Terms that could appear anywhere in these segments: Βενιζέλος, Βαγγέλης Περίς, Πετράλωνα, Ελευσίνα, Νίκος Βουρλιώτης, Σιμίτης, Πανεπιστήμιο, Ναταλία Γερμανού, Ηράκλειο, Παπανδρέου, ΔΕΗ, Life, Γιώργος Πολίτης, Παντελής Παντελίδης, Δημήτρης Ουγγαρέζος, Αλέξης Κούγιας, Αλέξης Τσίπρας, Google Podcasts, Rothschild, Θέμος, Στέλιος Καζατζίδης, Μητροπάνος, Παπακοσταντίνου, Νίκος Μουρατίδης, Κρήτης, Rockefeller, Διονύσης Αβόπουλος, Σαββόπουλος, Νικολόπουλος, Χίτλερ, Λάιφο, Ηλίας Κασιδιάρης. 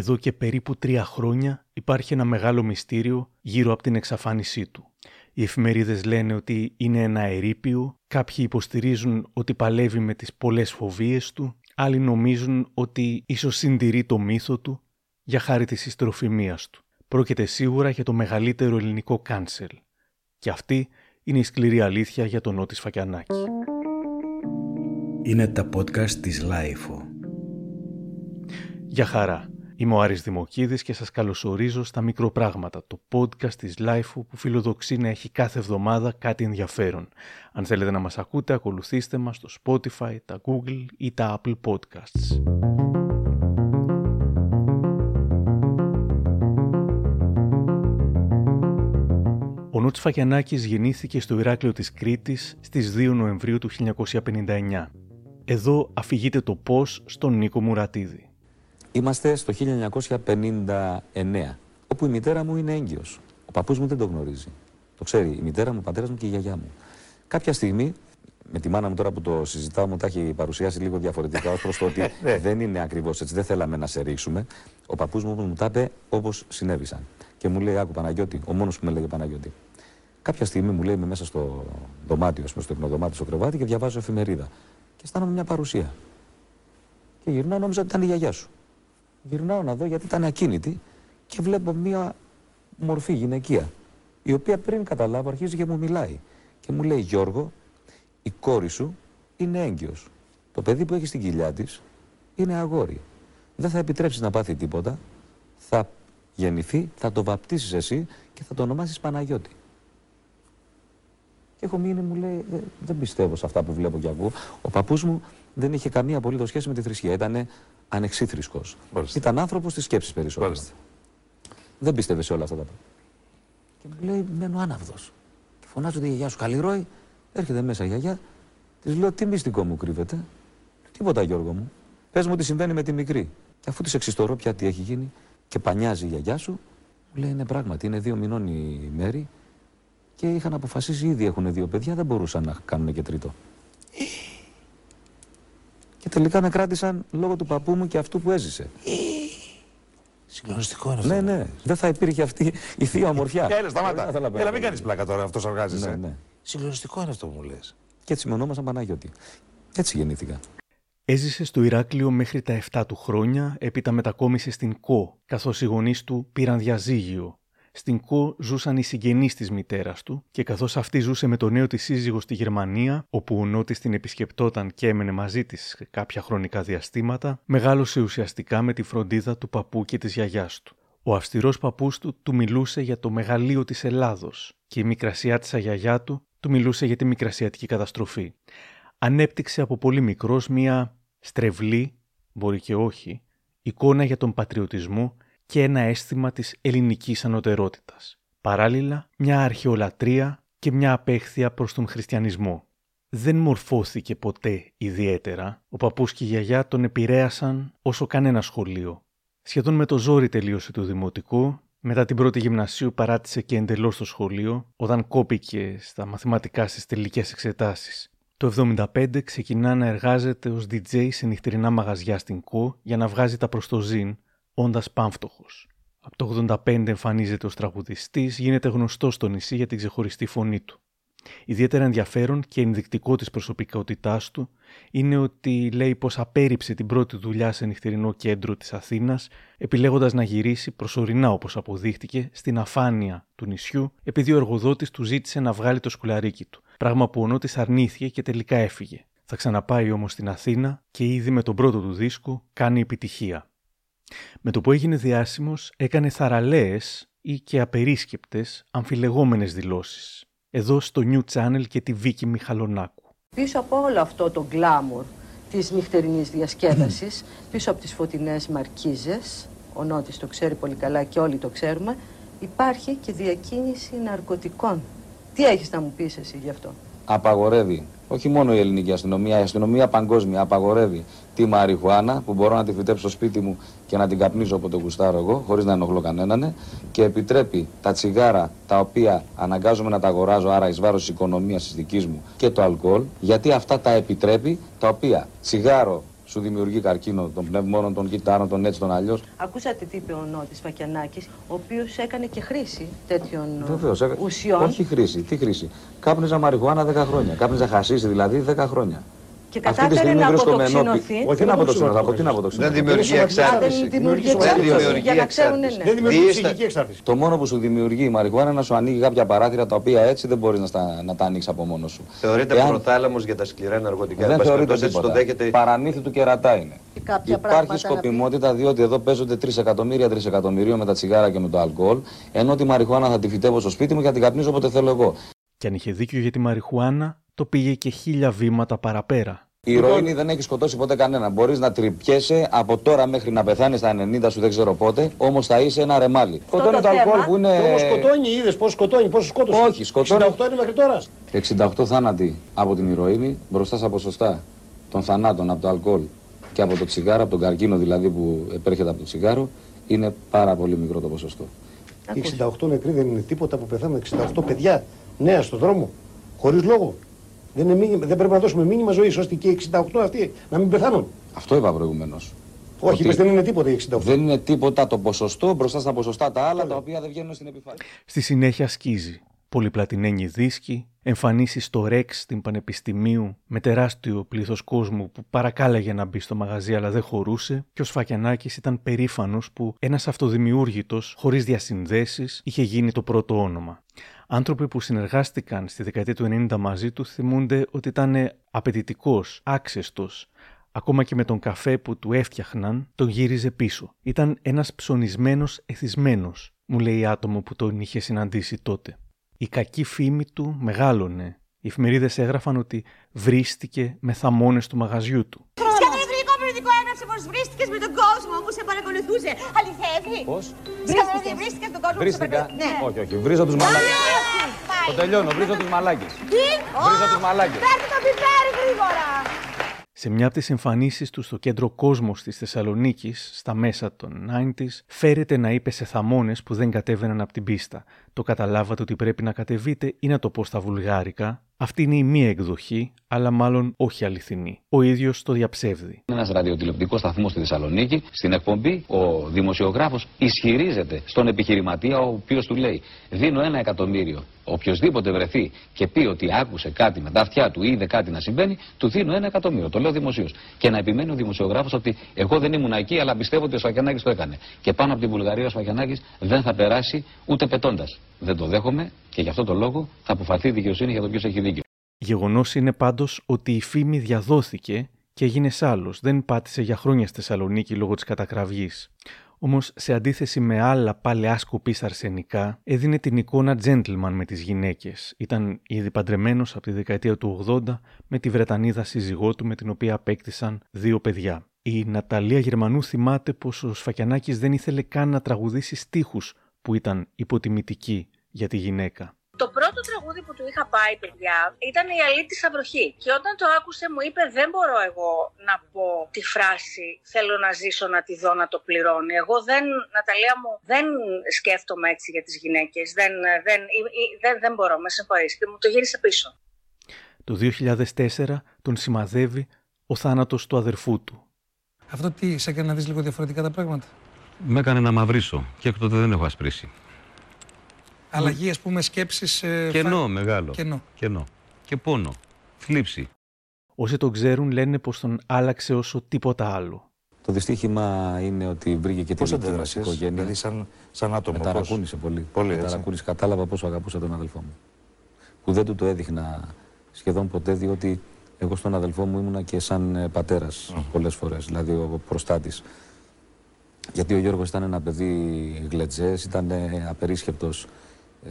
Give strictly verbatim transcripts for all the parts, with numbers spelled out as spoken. Εδώ και περίπου τρία χρόνια υπάρχει ένα μεγάλο μυστήριο γύρω από την εξαφάνισή του. Οι εφημερίδες λένε ότι είναι ένα ερείπιο, κάποιοι υποστηρίζουν ότι παλεύει με τις πολλές φοβίες του, άλλοι νομίζουν ότι ίσως συντηρεί το μύθο του για χάρη της ιστροφημίας του. Πρόκειται σίγουρα για το μεγαλύτερο ελληνικό κάνσελ. Και αυτή είναι η σκληρή αλήθεια για τον Νότη Σφακιανάκη. Είναι τα podcast της Λάιφο. Γεια χαρά. Είμαι ο Άρης Δημοκίδης και σας καλωσορίζω στα Μικροπράγματα, το podcast της Life που φιλοδοξεί να έχει κάθε εβδομάδα κάτι ενδιαφέρον. Αν θέλετε να μας ακούτε, ακολουθήστε μας στο Spotify, τα Google ή τα Apple Podcasts. Ο Νότης Σφακιανάκης γεννήθηκε στο Ηράκλειο της Κρήτης στις δύο Νοεμβρίου του χίλια εννιακόσια πενήντα εννιά. Εδώ αφηγείται το πώς στον Νίκο Μουρατίδη. Είμαστε στο χίλια εννιακόσια πενήντα εννιά, όπου η μητέρα μου είναι έγκυος. Ο παππούς μου δεν το γνωρίζει. Το ξέρει η μητέρα μου, ο πατέρας μου και η γιαγιά μου. Κάποια στιγμή, με τη μάνα μου τώρα που το συζητάω, μου τα έχει παρουσιάσει λίγο διαφορετικά, ως προς το ότι δεν είναι ακριβώς έτσι, δεν θέλαμε να σε ρίξουμε. Ο παππούς μου μου τα είπε όπως συνέβησαν. Και μου λέει: Άκου Παναγιώτη, ο μόνος που με λέγε Παναγιώτη. Κάποια στιγμή μου λέει: Είμαι μέσα στο δωμάτιο, στο υπνοδωμάτιο, στο κρεβάτι και διαβάζω εφημερίδα. Και αισθάνομαι μια παρουσία. Και γυρνάω, νόμιζα ότι ήταν η γιαγιά σου. Γυρνάω να δω γιατί ήταν ακίνητη και βλέπω μία μορφή γυναικεία, η οποία πριν καταλάβω αρχίζει και μου μιλάει. Και μου λέει: Γιώργο, η κόρη σου είναι έγκυος. Το παιδί που έχει στην κοιλιά της είναι αγόρι. Δεν θα επιτρέψεις να πάθει τίποτα. Θα γεννηθεί, θα το βαπτίσεις εσύ και θα το ονομάσεις Παναγιώτη. Και έχω μείνει, μου λέει: Δε, δεν πιστεύω σε αυτά που βλέπω και ακούω. Ο παππούς μου δεν είχε καμία απολύτως σχέση με τη θρησκεία. Ήτανε ανεξίθρησκος. Ήταν άνθρωπος της σκέψης περισσότερο. Μάλιστα. Δεν πίστευε σε όλα αυτά τα πράγματα. Και μου λέει: Μένω άναυδος. Και φωνάζω τη γιαγιά σου: Καλλιρόη. Έρχεται μέσα η γιαγιά, της λέω: Τι μυστικό μου κρύβεται? Τίποτα, Γιώργο μου. Πες μου τι συμβαίνει με τη μικρή. Και αφού της εξιστορώ πια τι έχει γίνει και πανιάζει η γιαγιά σου, μου λέει: Ναι, πράγματι, είναι δύο μηνών η Μέρη και είχαν αποφασίσει ήδη, έχουν δύο παιδιά, δεν μπορούσαν να κάνουν και τρίτο. Και τελικά με κράτησαν λόγω του παππού μου και αυτού που έζησε. Συγκλονιστικό είναι αυτό. Ναι, ναι. Δεν θα υπήρχε αυτή η θεία ομορφιά. Έλα, σταμάτα. Έλα, μην κάνεις πλάκα τώρα, αυτός αργάζεσαι. Ναι, ναι. Συγκλονιστικό είναι αυτό που μου λες. Και έτσι με ονόμασαν Παναγιώτη. Έτσι γεννήθηκα. Έζησε στο Ηράκλειο μέχρι τα εφτά του χρόνια, έπειτα μετακόμισε στην Κώ, καθώς οι γονείς του πήραν διαζύγιο. Στην Κώ ζούσαν οι συγγενείς της μητέρας του και καθώς αυτή ζούσε με τον νέο της σύζυγο στη Γερμανία, όπου ο Νότης την επισκεπτόταν και έμενε μαζί της κάποια χρονικά διαστήματα, μεγάλωσε ουσιαστικά με τη φροντίδα του παππού και της γιαγιάς του. Ο αυστηρός παππούς του του μιλούσε για το μεγαλείο της Ελλάδος και η μικρασιάτισσα γιαγιά του του μιλούσε για τη μικρασιατική καταστροφή. Ανέπτυξε από πολύ μικρός μία στρεβλή, μπορεί και όχι, εικόνα για τον πατριωτισμό και ένα αίσθημα της ελληνικής ανωτερότητας. Παράλληλα, μια αρχαιολατρεία και μια απέχθεια προς τον χριστιανισμό. Δεν μορφώθηκε ποτέ ιδιαίτερα. Ο παππούς και η γιαγιά τον επηρέασαν όσο κανένα σχολείο. Σχεδόν με το ζόρι τελείωσε το δημοτικό. Μετά την πρώτη γυμνασίου παράτησε και εντελώς το σχολείο, όταν κόπηκε στα μαθηματικά στις τελικές εξετάσεις. Το εβδομήντα πέντε ξεκινά να εργάζεται ως ντι τζέι σε νυχτερινά μαγαζιά στην Κώ για να βγάζει τα προς το ζήν, όντας πάμφτωχος. Από το ογδόντα πέντε εμφανίζεται ως τραγουδιστής, γίνεται γνωστός στο νησί για την ξεχωριστή φωνή του. Ιδιαίτερα ενδιαφέρον και ενδεικτικό της προσωπικότητάς του είναι ότι λέει πως απέρριψε την πρώτη δουλειά σε νυχτερινό κέντρο της Αθήνας, επιλέγοντας να γυρίσει προσωρινά, όπως αποδείχτηκε, στην αφάνεια του νησιού, επειδή ο εργοδότης του ζήτησε να βγάλει το σκουλαρίκι του, πράγμα που ο Νότης αρνήθηκε και τελικά έφυγε. Θα ξαναπάει όμως στην Αθήνα και ήδη με τον πρώτο του δίσκο κάνει επιτυχία. Με το που έγινε διάσημος, έκανε θαραλέες ή και απερίσκεπτες αμφιλεγόμενες δηλώσεις. Εδώ στο New Channel και τη Βίκη Μιχαλονάκου. Πίσω από όλο αυτό το γκλάμουρ της νυχτερινής διασκέδασης, πίσω από τις φωτεινές μαρκίζες, ο Νότης το ξέρει πολύ καλά και όλοι το ξέρουμε, υπάρχει και διακίνηση ναρκωτικών. Τι έχεις να μου πεις εσύ γι' αυτό? Απαγορεύει. Όχι μόνο η ελληνική αστυνομία, η αστυνομία παγκόσμια απαγορεύει τη μαριχουάνα, που μπορώ να τη φυτέψω στο σπίτι μου και να την καπνίζω όποτε γουστάρω εγώ, χωρίς να ενοχλώ κανέναν, και επιτρέπει τα τσιγάρα, τα οποία αναγκάζομαι να τα αγοράζω, άρα εις βάρος της οικονομίας της δικής μου, και το αλκοόλ, γιατί αυτά τα επιτρέπει, τα οποία τσιγάρο, σου δημιουργεί καρκίνο των πνευμόνων, των κυτάρων, των έτσι, των αλλιώς. Ακούσατε τι είπε ο Νότης Σφακιανάκης, ο οποίος έκανε και χρήση τέτοιων Βεβαίως, έκα... ουσιών. Όχι χρήση, τι χρήση. Κάπνιζα μαριχουάνα δέκα χρόνια. Κάπνιζα χασίσι δηλαδή δέκα χρόνια. Και κατάφερε να αποτοξινωθεί. Όχι να αποτοξινωθεί. Δεν δημιουργεί εξάρτηση. Δεν δημιουργεί εξάρτηση. Δεν δημιουργεί ψυχική εξάρτηση. Το μόνο που σου δημιουργεί η μαριχουάνα είναι να σου ανοίγει κάποια παράθυρα τα οποία έτσι δεν μπορεί να τα ανοίξει από μόνο σου. Θεωρείται προθάλαμο για τα σκληρά ενεργοτικά. Δεν θεωρείται τίποτα. Παραμύθι του κερατά είναι. Υπάρχει σκοπιμότητα διότι εδώ παίζονται τρία εκατομμύρια τρία εκατομμυρίων με τα τσιγάρα και με το αλκοόλ. Ενώ τη μαριχουάνα θα τη φυτεύω στο σπίτι μου και θα την καπνίζω όποτε θέλω εγώ. Και αν είχε δίκιο για τη μαριχουάνα, το πήγε και χίλια βήματα παραπέρα. Η ηρωίνη δεν έχει σκοτώσει ποτέ κανένα. Μπορείς να τρυπιέσαι από τώρα μέχρι να πεθάνεις στα ενενήντα σου, δεν ξέρω πότε, όμως θα είσαι ένα ρεμάλι. Σκοτώνει το αλκοόλ που είναι. Όμως σκοτώνει, είδες πώς σκοτώνει, πόσο σκότωσε. Όχι, σκοτώνει. εξήντα οκτώ είναι μέχρι τώρα. εξήντα οκτώ θάνατοι από την ηρωίνη μπροστά στα ποσοστά των θανάτων από το αλκοόλ και από το τσιγάρο, από τον καρκίνο δηλαδή που επέρχεται από το τσιγάρο, είναι πάρα πολύ μικρό το ποσοστό. εξήντα οκτώ νεκροί δεν είναι τίποτα που πεθάμε. εξήντα οκτώ παιδιά νέα στον δρόμο, χωρίς λόγο. Δεν, είναι μήνυμα, δεν πρέπει να δώσουμε μήνυμα ζωής, ώστε και οι εξήντα οκτώ αυτοί να μην πεθάνουν. Αυτό είπα προηγουμένως. Όχι, είπες δεν είναι τίποτα οι εξήντα οκτώ. Δεν είναι τίποτα το ποσοστό μπροστά στα ποσοστά τα άλλα, τα οποία δεν βγαίνουν στην επιφάνεια. Στη συνέχεια σκίζει. Πολυπλατινένοι δίσκοι, εμφανίσεις στο Ρέξ στην Πανεπιστημίου με τεράστιο πλήθος κόσμου που παρακάλαγε να μπει στο μαγαζί αλλά δεν χωρούσε, και ο Σφακιανάκης ήταν περήφανος που ένας αυτοδημιούργητος, χωρίς διασυνδέσεις, είχε γίνει το πρώτο όνομα. Άνθρωποι που συνεργάστηκαν στη δεκαετία του ενενήντα μαζί του θυμούνται ότι ήταν απαιτητικός, άξεστος. Ακόμα και με τον καφέ που του έφτιαχναν, τον γύριζε πίσω. Ήταν ένας ψωνισμένος εθισμένος, μου λέει άτομο που τον είχε συναντήσει τότε. Η κακή φήμη του μεγάλωνε. Οι εφημερίδες έγραφαν ότι βρίστηκε με θαμώνες του μαγαζιού του. Σκανδαλοδιωτικό περιοδικό έγραψε πως βρίστηκες με τον κόσμο που σε παρακολουθούσε. Αληθεύει. Πώς? Βρίστηκες με τον κόσμο που σε παρακολουθούσε. Ναι. Όχι, όχι. Βρίζω τους μαλάκες. Το τελειώνω. Βρίζω τους μαλάκες. Τι? Βρίζω τους μαλάκες. Παίρνει το πιπέρι γρήγορα. Σε μια από τις εμφανίσεις του στο κέντρο Κόσμος της Θεσσαλονίκης, στα μέσα των ενενήντα, φέρεται να είπε σε θαμώνες που δεν κατέβαιναν από την πίστα. Το καταλάβατε ότι πρέπει να κατεβείτε ή να το πω στα βουλγάρικα. Αυτή είναι η μία εκδοχή, αλλά μάλλον όχι αληθινή. Ο ίδιος το διαψεύδει. Ένας ραδιοτηλεοπτικός σταθμός στη Θεσσαλονίκη, στην εκπομπή, ο δημοσιογράφος ισχυρίζεται στον επιχειρηματία, ο οποίος του λέει: δίνω ένα εκατομμύριο. Οποιοςδήποτε βρεθεί και πει ότι άκουσε κάτι με τα αυτιά του ή είδε κάτι να συμβαίνει, του δίνω ένα εκατομμύριο. Το λέω δημοσίως. Και να επιμένει ο δημοσιογράφος ότι εγώ δεν ήμουν εκεί, αλλά πιστεύω ότι ο Σφακιανάκης το έκανε. Και πάνω από την Βουλγαρία ο Σφακιανάκης δεν θα περάσει ούτε πετώντας. Δεν το δέχομαι και γι' αυτό το λόγο θα αποφαθεί η δικαιοσύνη για τον ποιος έχει δίκιο. Γεγονός είναι πάντως ότι η φήμη διαδόθηκε και έγινε σάλος. Δεν πάτησε για χρόνια στη Θεσσαλονίκη λόγω της κατακραυγής. Όμως, σε αντίθεση με άλλα παλαιά σκοπής αρσενικά, έδινε την εικόνα gentleman με τις γυναίκες. Ήταν ήδη παντρεμένος από τη δεκαετία του ογδόντα με τη Βρετανίδα σύζυγό του, με την οποία απέκτησαν δύο παιδιά. Η Ναταλία Γερμανού θυμάται πως ο Σφακιανάκης δεν ήθελε καν να τραγουδήσει στίχους που ήταν υποτιμητικοί για τη γυναίκα. Το πρώτο τραγούδι που του είχα πάει, παιδιά, ήταν η Αλήτη σαν βροχή. Και όταν το άκουσε μου είπε: δεν μπορώ εγώ να πω τη φράση θέλω να ζήσω, να τη δω, να το πληρώνει. Εγώ δεν, Ναταλία μου, δεν σκέφτομαι έτσι για τις γυναίκες. Δεν, δεν, δεν, δεν μπορώ, με συγχωρείς. Και μου το γύρισε πίσω. Το δύο χιλιάδες τέσσερα τον σημαδεύει ο θάνατος του αδερφού του. Αυτό τι, σε έκανε να δεις λίγο διαφορετικά τα πράγματα? Με έκανε να μαυρίσω και εκ τότε δεν έχω ασπρίσει. Αλλαγή, ας πούμε, σκέψεις... Ε, κενό φα... μεγάλο. Κενό. Κενό. Και πόνο. Θλίψη. Όσοι τον ξέρουν λένε πως τον άλλαξε όσο τίποτα άλλο. Το δυστύχημα είναι ότι βρήκε και την αντίδραση οικογένεια. Δηλαδή σαν, σαν άτομο. Μεταρακούνησε πώς... πολύ. πολύ Μεταρακούνησε. Κατάλαβα πόσο αγαπούσα τον αδελφό μου. Που δεν του το έδειχνα σχεδόν ποτέ, διότι εγώ στον αδελφό μου ήμουνα και σαν πατέρας mm. πολλές φορές. Δηλαδή ο προστάτης. Γιατί ο Γιώργος ήταν ένα παιδί γλετζές, ήταν απερίσχεπτος.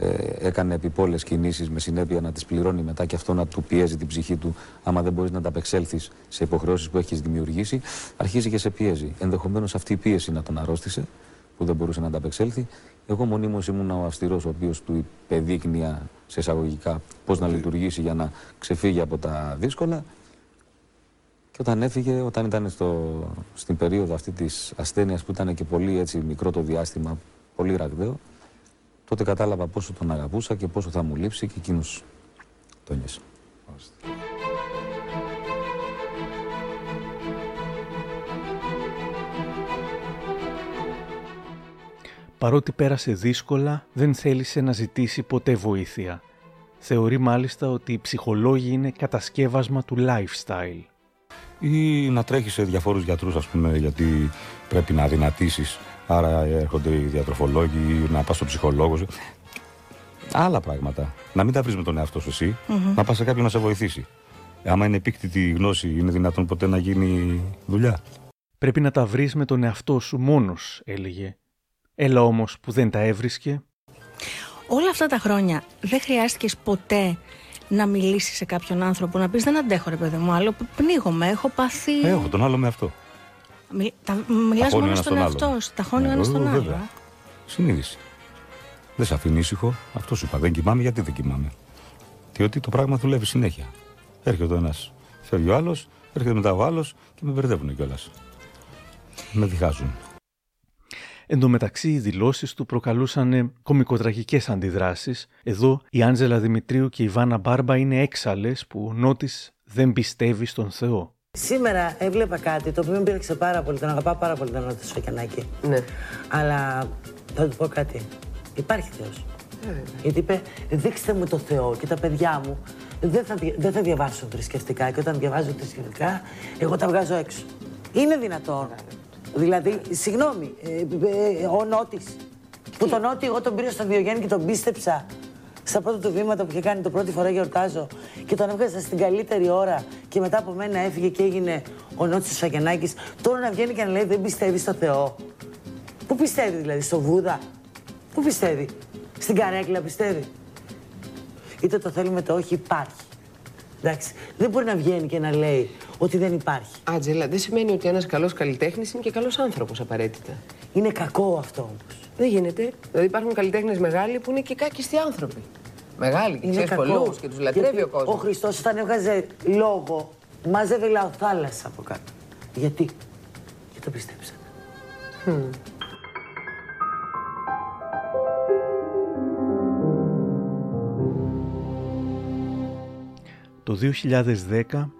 Ε, έκανε επιπόλαιες κινήσεις με συνέπεια να τις πληρώνει μετά και αυτό να του πιέζει την ψυχή του. Άμα δεν μπορείς να ανταπεξέλθεις σε υποχρεώσεις που έχεις δημιουργήσει, αρχίζει και σε πιέζει. Ενδεχομένως αυτή η πίεση να τον αρρώστησε, που δεν μπορούσε να ανταπεξέλθει. Εγώ μονίμως ήμουν ο αυστηρός, ο οποίος του υπεδείκνυα σε εισαγωγικά πώς να λειτουργήσει για να ξεφύγει από τα δύσκολα. Και όταν έφυγε, όταν ήταν στο, στην περίοδο αυτή της ασθένειας που ήταν και πολύ έτσι, μικρό το διάστημα, πολύ ραγδαίο. Τότε κατάλαβα πόσο τον αγαπούσα και πόσο θα μου λείψει και εκείνος τον νιώσε. παρότι πέρασε δύσκολα, δεν θέλησε να ζητήσει ποτέ βοήθεια. Θεωρεί μάλιστα ότι οι ψυχολόγοι είναι κατασκεύασμα του lifestyle. Ή να τρέχει σε διαφόρους γιατρούς, ας πούμε, γιατί πρέπει να δυνατήσεις. Άρα έρχονται οι διατροφολόγοι, να πας στον ψυχολόγο. Άλλα πράγματα. Να μην τα βρεις με τον εαυτό σου εσύ, mm-hmm. να πας σε κάποιον να σε βοηθήσει. Άμα είναι επίκτητη η γνώση, είναι δυνατόν ποτέ να γίνει δουλειά. Πρέπει να τα βρεις με τον εαυτό σου μόνος, έλεγε. Έλα όμως που δεν τα έβρισκε. Όλα αυτά τα χρόνια δεν χρειάστηκες ποτέ να μιλήσεις σε κάποιον άνθρωπο, να πεις δεν αντέχω ρε παιδί μου, άλλο πνίγομαι, έχω πάθει... Έχω τον άλλο με αυτό. Μι... Τα... Μιλάς μόνο στον εαυτό, τα χώνει ένα στον άλλο. Βέβαια. Συνείδηση. Δεν σε αφήνει ήσυχο, αυτό σου είπα. Δεν κοιμάμαι, γιατί δεν κοιμάμαι. Διότι το πράγμα δουλεύει συνέχεια. Έρχεται ο ένας, φεύγει ο άλλος, έρχεται μετά ο άλλος και με μπερδεύουν κιόλας. Με διχάζουν. Εν τω μεταξύ, οι δηλώσεις του προκαλούσαν κωμικοτραγικές αντιδράσεις. Εδώ η Άντζελα Δημητρίου και η Βάνα Μπάρμπα είναι έξαλλες που ο Νότης δεν πιστεύει στον Θεό. Σήμερα έβλεπα κάτι το οποίο με πήραξε πάρα πολύ. Τον αγαπάω πάρα πολύ τον Νότη Σφακιανάκη. Ναι. Αλλά θα του πω κάτι. Υπάρχει Θεός. Ναι. Γιατί είπε, δείξτε μου το Θεό και τα παιδιά μου δεν θα, δεν θα διαβάσουν θρησκευτικά. Και όταν διαβάζουν θρησκευτικά, εγώ τα βγάζω έξω. Είναι δυνατόν. Δηλαδή, συγγνώμη, ε, ε, ο Νότης, που τον Νότη εγώ τον πήρα στον Διογέννη και τον πίστεψα στα πρώτα του βήματα που είχε κάνει το πρώτη φορά γιορτάζω και τον έβγαζα στην καλύτερη ώρα και μετά από μένα έφυγε και έγινε ο Νότης Σφακιανάκης. Τώρα να βγαίνει και να λέει δεν πιστεύει στο Θεό. Πού πιστεύει δηλαδή, στο Βούδα, πού πιστεύει, στην καρέκλα πιστεύει. Είτε το θέλουμε το όχι, υπάρχει. Εντάξει, δεν μπορεί να βγαίνει και να λέει ότι δεν υπάρχει. Άντζελα, δεν σημαίνει ότι ένας καλός καλλιτέχνης είναι και καλός άνθρωπος απαραίτητα. Είναι κακό αυτό όμως. Δεν γίνεται. Δηλαδή υπάρχουν καλλιτέχνες μεγάλοι που είναι και κάκιστοι άνθρωποι. Μεγάλοι, και ξέρεις πολλούς και τους λατρεύει γιατί ο κόσμος. Ο Χριστός όταν έβγαζε λόγο, μάζευε λαοθάλασσα από κάτω. Γιατί, και το πιστέψανε. Mm. Το δύο χιλιάδες δέκα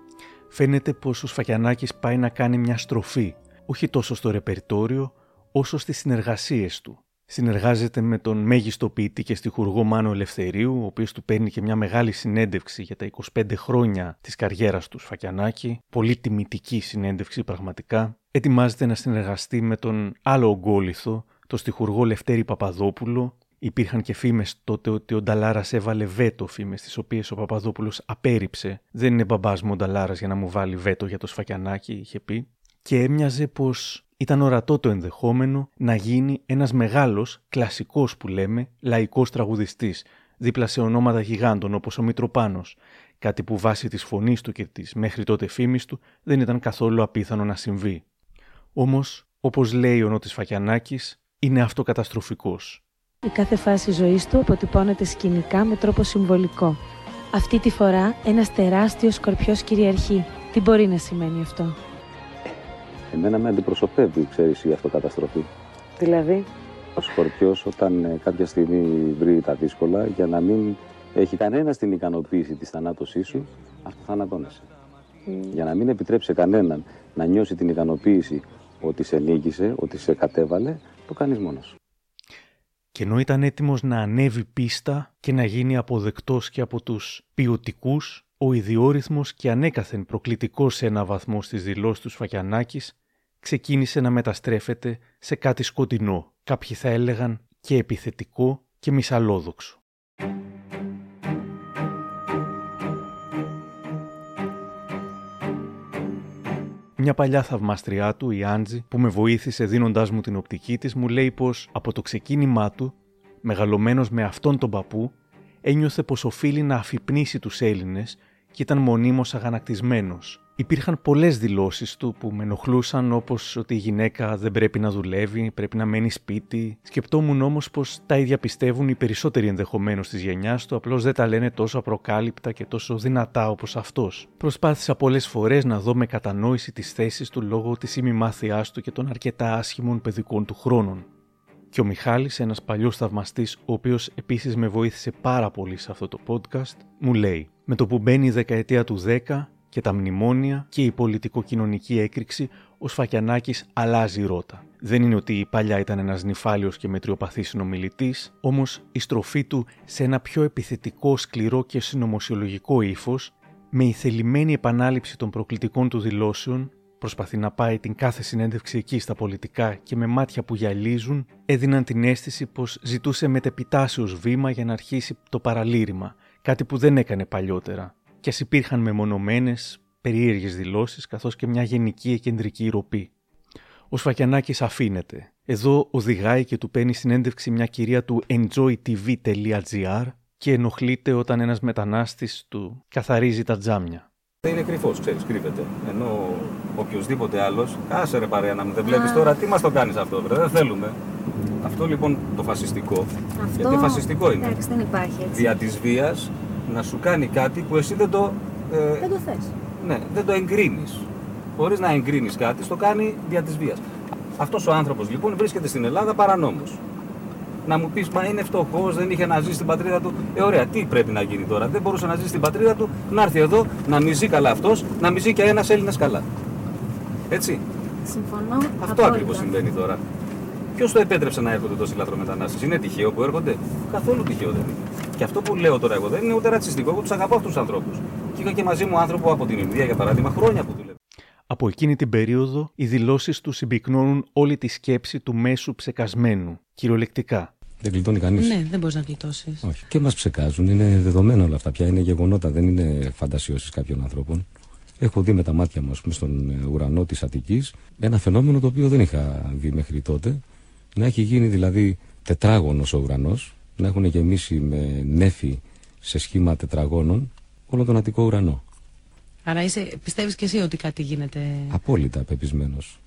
φαίνεται πως ο Σφακιανάκης πάει να κάνει μια στροφή, όχι τόσο στο ρεπερτόριο, όσο στις συνεργασίες του. Συνεργάζεται με τον μέγιστο ποιητή και στιχουργό Μάνο Ελευθερίου, ο οποίος του παίρνει και μια μεγάλη συνέντευξη για τα είκοσι πέντε χρόνια της καριέρας του Σφακιανάκη, πολύ τιμητική συνέντευξη πραγματικά. Ετοιμάζεται να συνεργαστεί με τον άλλο ογκόλιθο, τον στιχουργό Λευτέρη Παπαδόπουλο. Υπήρχαν και φήμες τότε ότι ο Νταλάρας έβαλε βέτο, φήμες τις οποίες ο Παπαδόπουλος απέρριψε. Δεν είναι μπαμπάς μου ο Νταλάρας για να μου βάλει βέτο για το Σφακιανάκι, είχε πει. Και έμοιαζε πως ήταν ορατό το ενδεχόμενο να γίνει ένας μεγάλος, κλασικός που λέμε, λαϊκός τραγουδιστής, δίπλα σε ονόματα γιγάντων όπως ο Μητροπάνος. Κάτι που βάσει της φωνής του και της μέχρι τότε φήμης του δεν ήταν καθόλου απίθανο να συμβεί. Όμως, όπως λέει ο Νότης Σφακιανάκης, είναι αυτοκαταστροφικός. Η κάθε φάση ζωής του αποτυπώνεται σκηνικά με τρόπο συμβολικό. Αυτή τη φορά ένας τεράστιος σκορπιός κυριαρχεί. Τι μπορεί να σημαίνει αυτό? Εμένα με αντιπροσωπεύει, ξέρεις, η αυτοκαταστροφή. Δηλαδή? Ο σκορπιός όταν κάποια στιγμή βρει τα δύσκολα για να μην έχει κανένα την ικανοποίηση της θανάτωσής σου, αυτό θα ανατώνεσαι. Mm. Για να μην επιτρέψει κανέναν να νιώσει την ικανοποίηση ότι σε νίκησε, ότι σε κατέβαλε, το κάνεις μόνος. Και ενώ ήταν έτοιμος να ανέβει πίστα και να γίνει αποδεκτός και από τους ποιοτικούς, ο ιδιόρυθμος και ανέκαθεν προκλητικός σε ένα βαθμό στις δηλώσεις του Σφακιανάκης ξεκίνησε να μεταστρέφεται σε κάτι σκοτεινό, κάποιοι θα έλεγαν και επιθετικό και μυσαλόδοξο. Μια παλιά θαυμάστριά του, η Άντζη, που με βοήθησε δίνοντάς μου την οπτική της, μου λέει πως από το ξεκίνημά του, μεγαλωμένος με αυτόν τον παππού, ένιωθε πως οφείλει να αφυπνίσει τους Έλληνες και ήταν μονίμως αγανακτισμένος. Υπήρχαν πολλές δηλώσεις του που με ενοχλούσαν, όπως ότι η γυναίκα δεν πρέπει να δουλεύει, πρέπει να μένει σπίτι. Σκεπτόμουν όμως πως τα ίδια πιστεύουν οι περισσότεροι ενδεχομένως της γενιάς του, απλώς δεν τα λένε τόσο απροκάλυπτα και τόσο δυνατά όπως αυτός. Προσπάθησα πολλές φορές να δω με κατανόηση τις θέσεις του λόγω της ημιμάθειάς του και των αρκετά άσχημων παιδικών του χρόνων. Και ο Μιχάλης, ένας παλιός θαυμαστής, ο οποίος επίσης με βοήθησε πάρα πολύ σε αυτό το podcast, μου λέει: με το που μπαίνει η δεκαετία του δέκα, και τα μνημόνια και η πολιτικοκοινωνική έκρηξη, ο Σφακιανάκης αλλάζει ρότα. Δεν είναι ότι παλιά ήταν ένας νυφάλιος και μετριοπαθής συνομιλητής, όμως η στροφή του σε ένα πιο επιθετικό, σκληρό και συνωμοσιολογικό ύφος, με η θελημένη επανάληψη των προκλητικών του δηλώσεων, προσπαθεί να πάει την κάθε συνέντευξη εκεί στα πολιτικά και με μάτια που γυαλίζουν, έδιναν την αίσθηση πως ζητούσε μετεπιτάσεως βήμα για να αρχίσει το παραλήρημα, κάτι που δεν έκανε παλιότερα. Κι ας υπήρχαν μεμονωμένες, περίεργες δηλώσεις, καθώς και μια γενική εκεντρική ροπή. Ο Σφακιανάκης αφήνεται. Εδώ οδηγάει και του παίρνει συνέντευξη μια κυρία του enjoy t v dot g r και ενοχλείται όταν ένας μετανάστης του καθαρίζει τα τζάμια. Είναι κρυφός, ξέρεις, κρύβεται. Ενώ οποιοδήποτε άλλος, άσε ρε παρέα να μην δεν βλέπεις τώρα, τι μας το κάνεις αυτό, βρε, δεν θέλουμε. Αυτό λοιπόν το φασιστικό, αυτό... γιατί φασιστικό είναι. Εντάξει, δεν υπάρχει έτσι. Δια της βίας να σου κάνει κάτι που εσύ δεν το... Ε, δεν το θες. Ναι, δεν το εγκρίνεις. Χωρίς να εγκρίνεις κάτι, στο κάνει δια της βίας. Αυτός ο άνθρωπος λοιπόν βρίσκεται στην Ελλάδα παρανόμως. Να μου πεις, μα είναι φτωχός, δεν είχε να ζει στην πατρίδα του. Ε, ωραία, τι πρέπει να γίνει τώρα. Δεν μπορούσε να ζει στην πατρίδα του, να έρθει εδώ, να μη ζει καλά αυτός, να μη ζει και ένας Έλληνας καλά. Έτσι. Συμφωνώ. Αυτό ακριβώς συμβαίνει τώρα. Ποιος το επέτρεψε να έρχονται τόσοι λαθρομετανάστες? Είναι τυχαίο που έρχονται? Καθόλου τυχαίο δεν είναι. Και αυτό που λέω τώρα εγώ δεν είναι ούτε ρατσιστικό, εγώ τους αγαπάω αυτούς τους ανθρώπους. Και είχα και μαζί μου άνθρωπο από την Ινδία, για παράδειγμα, χρόνια που δουλεύει. Από εκείνη την περίοδο, οι δηλώσεις του συμπυκνώνουν όλη τη σκέψη του μέσου ψεκασμένου, κυριολεκτικά. Δεν γλιτώνει κανείς. Ναι, δεν μπορείς να γλιτώσεις. Όχι. Και μας ψεκάζουν, είναι δεδομένα όλα αυτά πια, είναι γεγονότα, δεν είναι φαντασιώσεις κάποιων ανθρώπων. Έχω δει με τα μάτια μου, ας πούμε, στον ουρανό της Αττικής ένα φαινόμενο το οποίο δεν είχα δει μέχρι τότε. Να έχει γίνει δηλαδή τετράγωνος ο ουρανός, να έχουν γεμίσει με νέφη σε σχήμα τετραγώνων όλο τον Αττικό ουρανό. Άρα είσαι, πιστεύεις και εσύ ότι κάτι γίνεται? Απόλυτα πεπισμένος.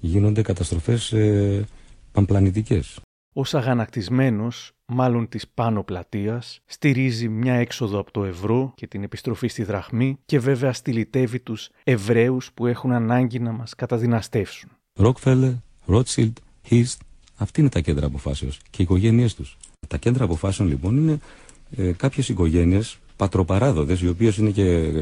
Γίνονται καταστροφές ε, πανπλανητικές. Ως αγανακτισμένος, μάλλον της πάνω πλατείας, στηρίζει μια έξοδο από το ευρώ και την επιστροφή στη δραχμή και βέβαια στυλιτεύει τους Εβραίους που έχουν ανάγκη να μας καταδυναστεύσουν. Rockefeller, Rothschild, Hist, αυτή είναι τα κέντρα αποφάσεως και οι οικογένειές τους. Τα κέντρα αποφάσεων λοιπόν είναι ε, κάποιες οικογένειες πατροπαράδοτες, οι οποίες είναι και ε,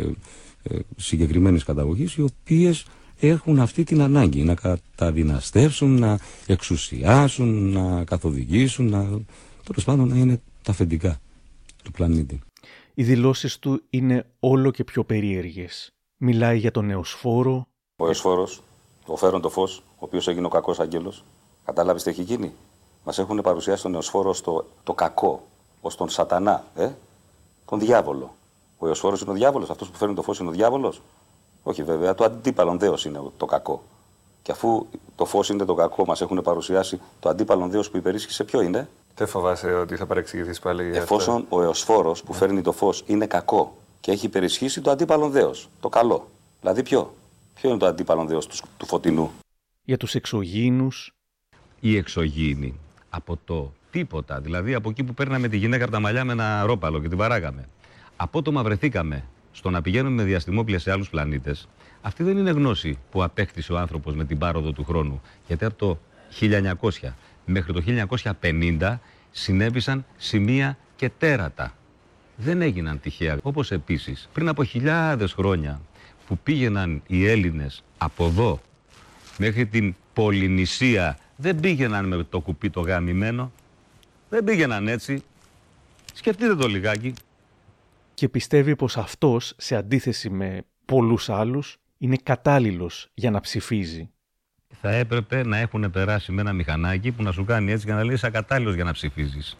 ε, συγκεκριμένες καταγωγής, οι οποίες έχουν αυτή την ανάγκη να καταδυναστεύσουν, να εξουσιάσουν, να καθοδηγήσουν, να... τέλος πάντων να είναι τα αφεντικά του πλανήτη. Οι δηλώσεις του είναι όλο και πιο περίεργες. Μιλάει για τον Εωσφόρο. Ο Εωσφόρος, ο φέρον το φως, ο οποίος έγινε ο κακός αγγέλος. Κατάλαβες τι έχει γίνει? Μας έχουν παρουσιάσει τον Εωσφόρο ως το, το κακό, ως τον σατανά, ε? τον διάβολο. Ο Εωσφόρος είναι ο διάβολος, αυτός που φέρνει το φως είναι ο διάβολος. Όχι βέβαια, το αντίπαλον δέος είναι το κακό. Και αφού το φως είναι το κακό, μας έχουν παρουσιάσει το αντίπαλον δέος που υπερίσχυσε, ποιο είναι? Δεν φοβάσαι ότι θα παρεξηγηθείς πάλι για αυτό? Εφόσον ο Εωσφόρος που φέρνει το φως είναι κακό και έχει υπερισχύσει το αντίπαλον δέος, το καλό. Δηλαδή ποιο? Ποιο είναι το αντίπαλον δέος του, του φωτεινού? Για τους εξωγήινους. Οι εξωγήινοι από το τίποτα, δηλαδή από εκεί που παίρναμε τη γυναίκα από τα μαλλιά με ένα ρόπαλο και την παράγαμε. Απότομα βρεθήκαμε στο να πηγαίνουμε με διαστημόπλια σε άλλους πλανήτες. Αυτή δεν είναι γνώση που απέκτησε ο άνθρωπος με την πάροδο του χρόνου. Γιατί από το χίλια εννιακόσια μέχρι το χίλια εννιακόσια πενήντα συνέβησαν σημεία και τέρατα. Δεν έγιναν τυχαία. Όπως επίσης πριν από χιλιάδες χρόνια που πήγαιναν οι Έλληνες από εδώ μέχρι την Πολυνησία, δεν πήγαιναν με το κουπί το γαμημένο. Δεν πήγαιναν έτσι. Σκεφτείτε το λιγάκι. Και πιστεύει πως αυτός, σε αντίθεση με πολλούς άλλους, είναι κατάλληλος για να ψηφίζει. Θα έπρεπε να έχουν περάσει με ένα μηχανάκι που να σου κάνει έτσι και να λέει είσαι ακατάλληλος για να ψηφίζεις.